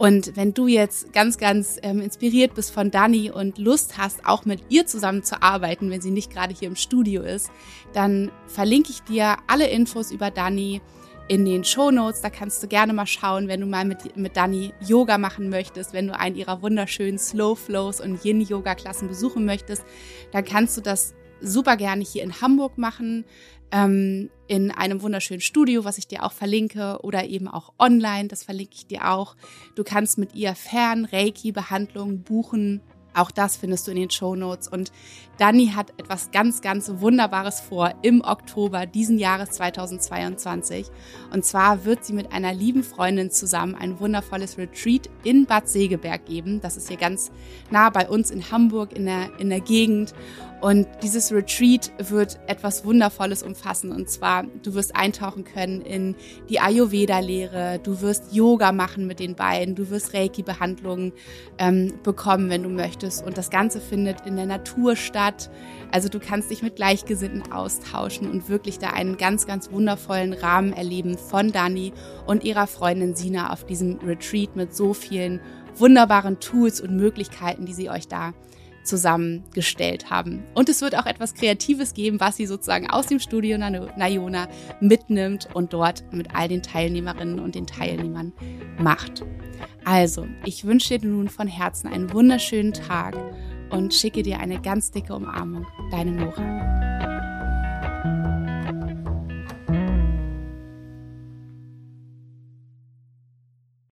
Und wenn du jetzt ganz, ganz ähm, inspiriert bist von Dani und Lust hast, auch mit ihr zusammen zu arbeiten, wenn sie nicht gerade hier im Studio ist, dann verlinke ich dir alle Infos über Dani in den Shownotes. Da kannst du gerne mal schauen, wenn du mal mit, mit Dani Yoga machen möchtest, wenn du einen ihrer wunderschönen Slow Flows und Yin-Yoga-Klassen besuchen möchtest, dann kannst du das super gerne hier in Hamburg machen, ähm, in einem wunderschönen Studio, was ich dir auch verlinke, oder eben auch online, das verlinke ich dir auch. Du kannst mit ihr Fern-Reiki-Behandlungen buchen, auch das findest du in den Shownotes. Und Dani hat etwas ganz, ganz Wunderbares vor im Oktober diesen Jahres zweitausendzweiundzwanzig. Und zwar wird sie mit einer lieben Freundin zusammen ein wundervolles Retreat in Bad Segeberg geben. Das ist hier ganz nah bei uns in Hamburg in der, in der Gegend. Und dieses Retreat wird etwas Wundervolles umfassen. Und zwar, du wirst eintauchen können in die Ayurveda-Lehre, du wirst Yoga machen mit den beiden, du wirst Reiki-Behandlungen ähm, bekommen, wenn du möchtest. Und das Ganze findet in der Natur statt. Also du kannst dich mit Gleichgesinnten austauschen und wirklich da einen ganz, ganz wundervollen Rahmen erleben von Dani und ihrer Freundin Sina auf diesem Retreat mit so vielen wunderbaren Tools und Möglichkeiten, die sie euch da zusammengestellt haben. Und es wird auch etwas Kreatives geben, was sie sozusagen aus dem Studio Naiona mitnimmt und dort mit all den Teilnehmerinnen und den Teilnehmern macht. Also, ich wünsche dir nun von Herzen einen wunderschönen Tag und schicke dir eine ganz dicke Umarmung. Deine Nora.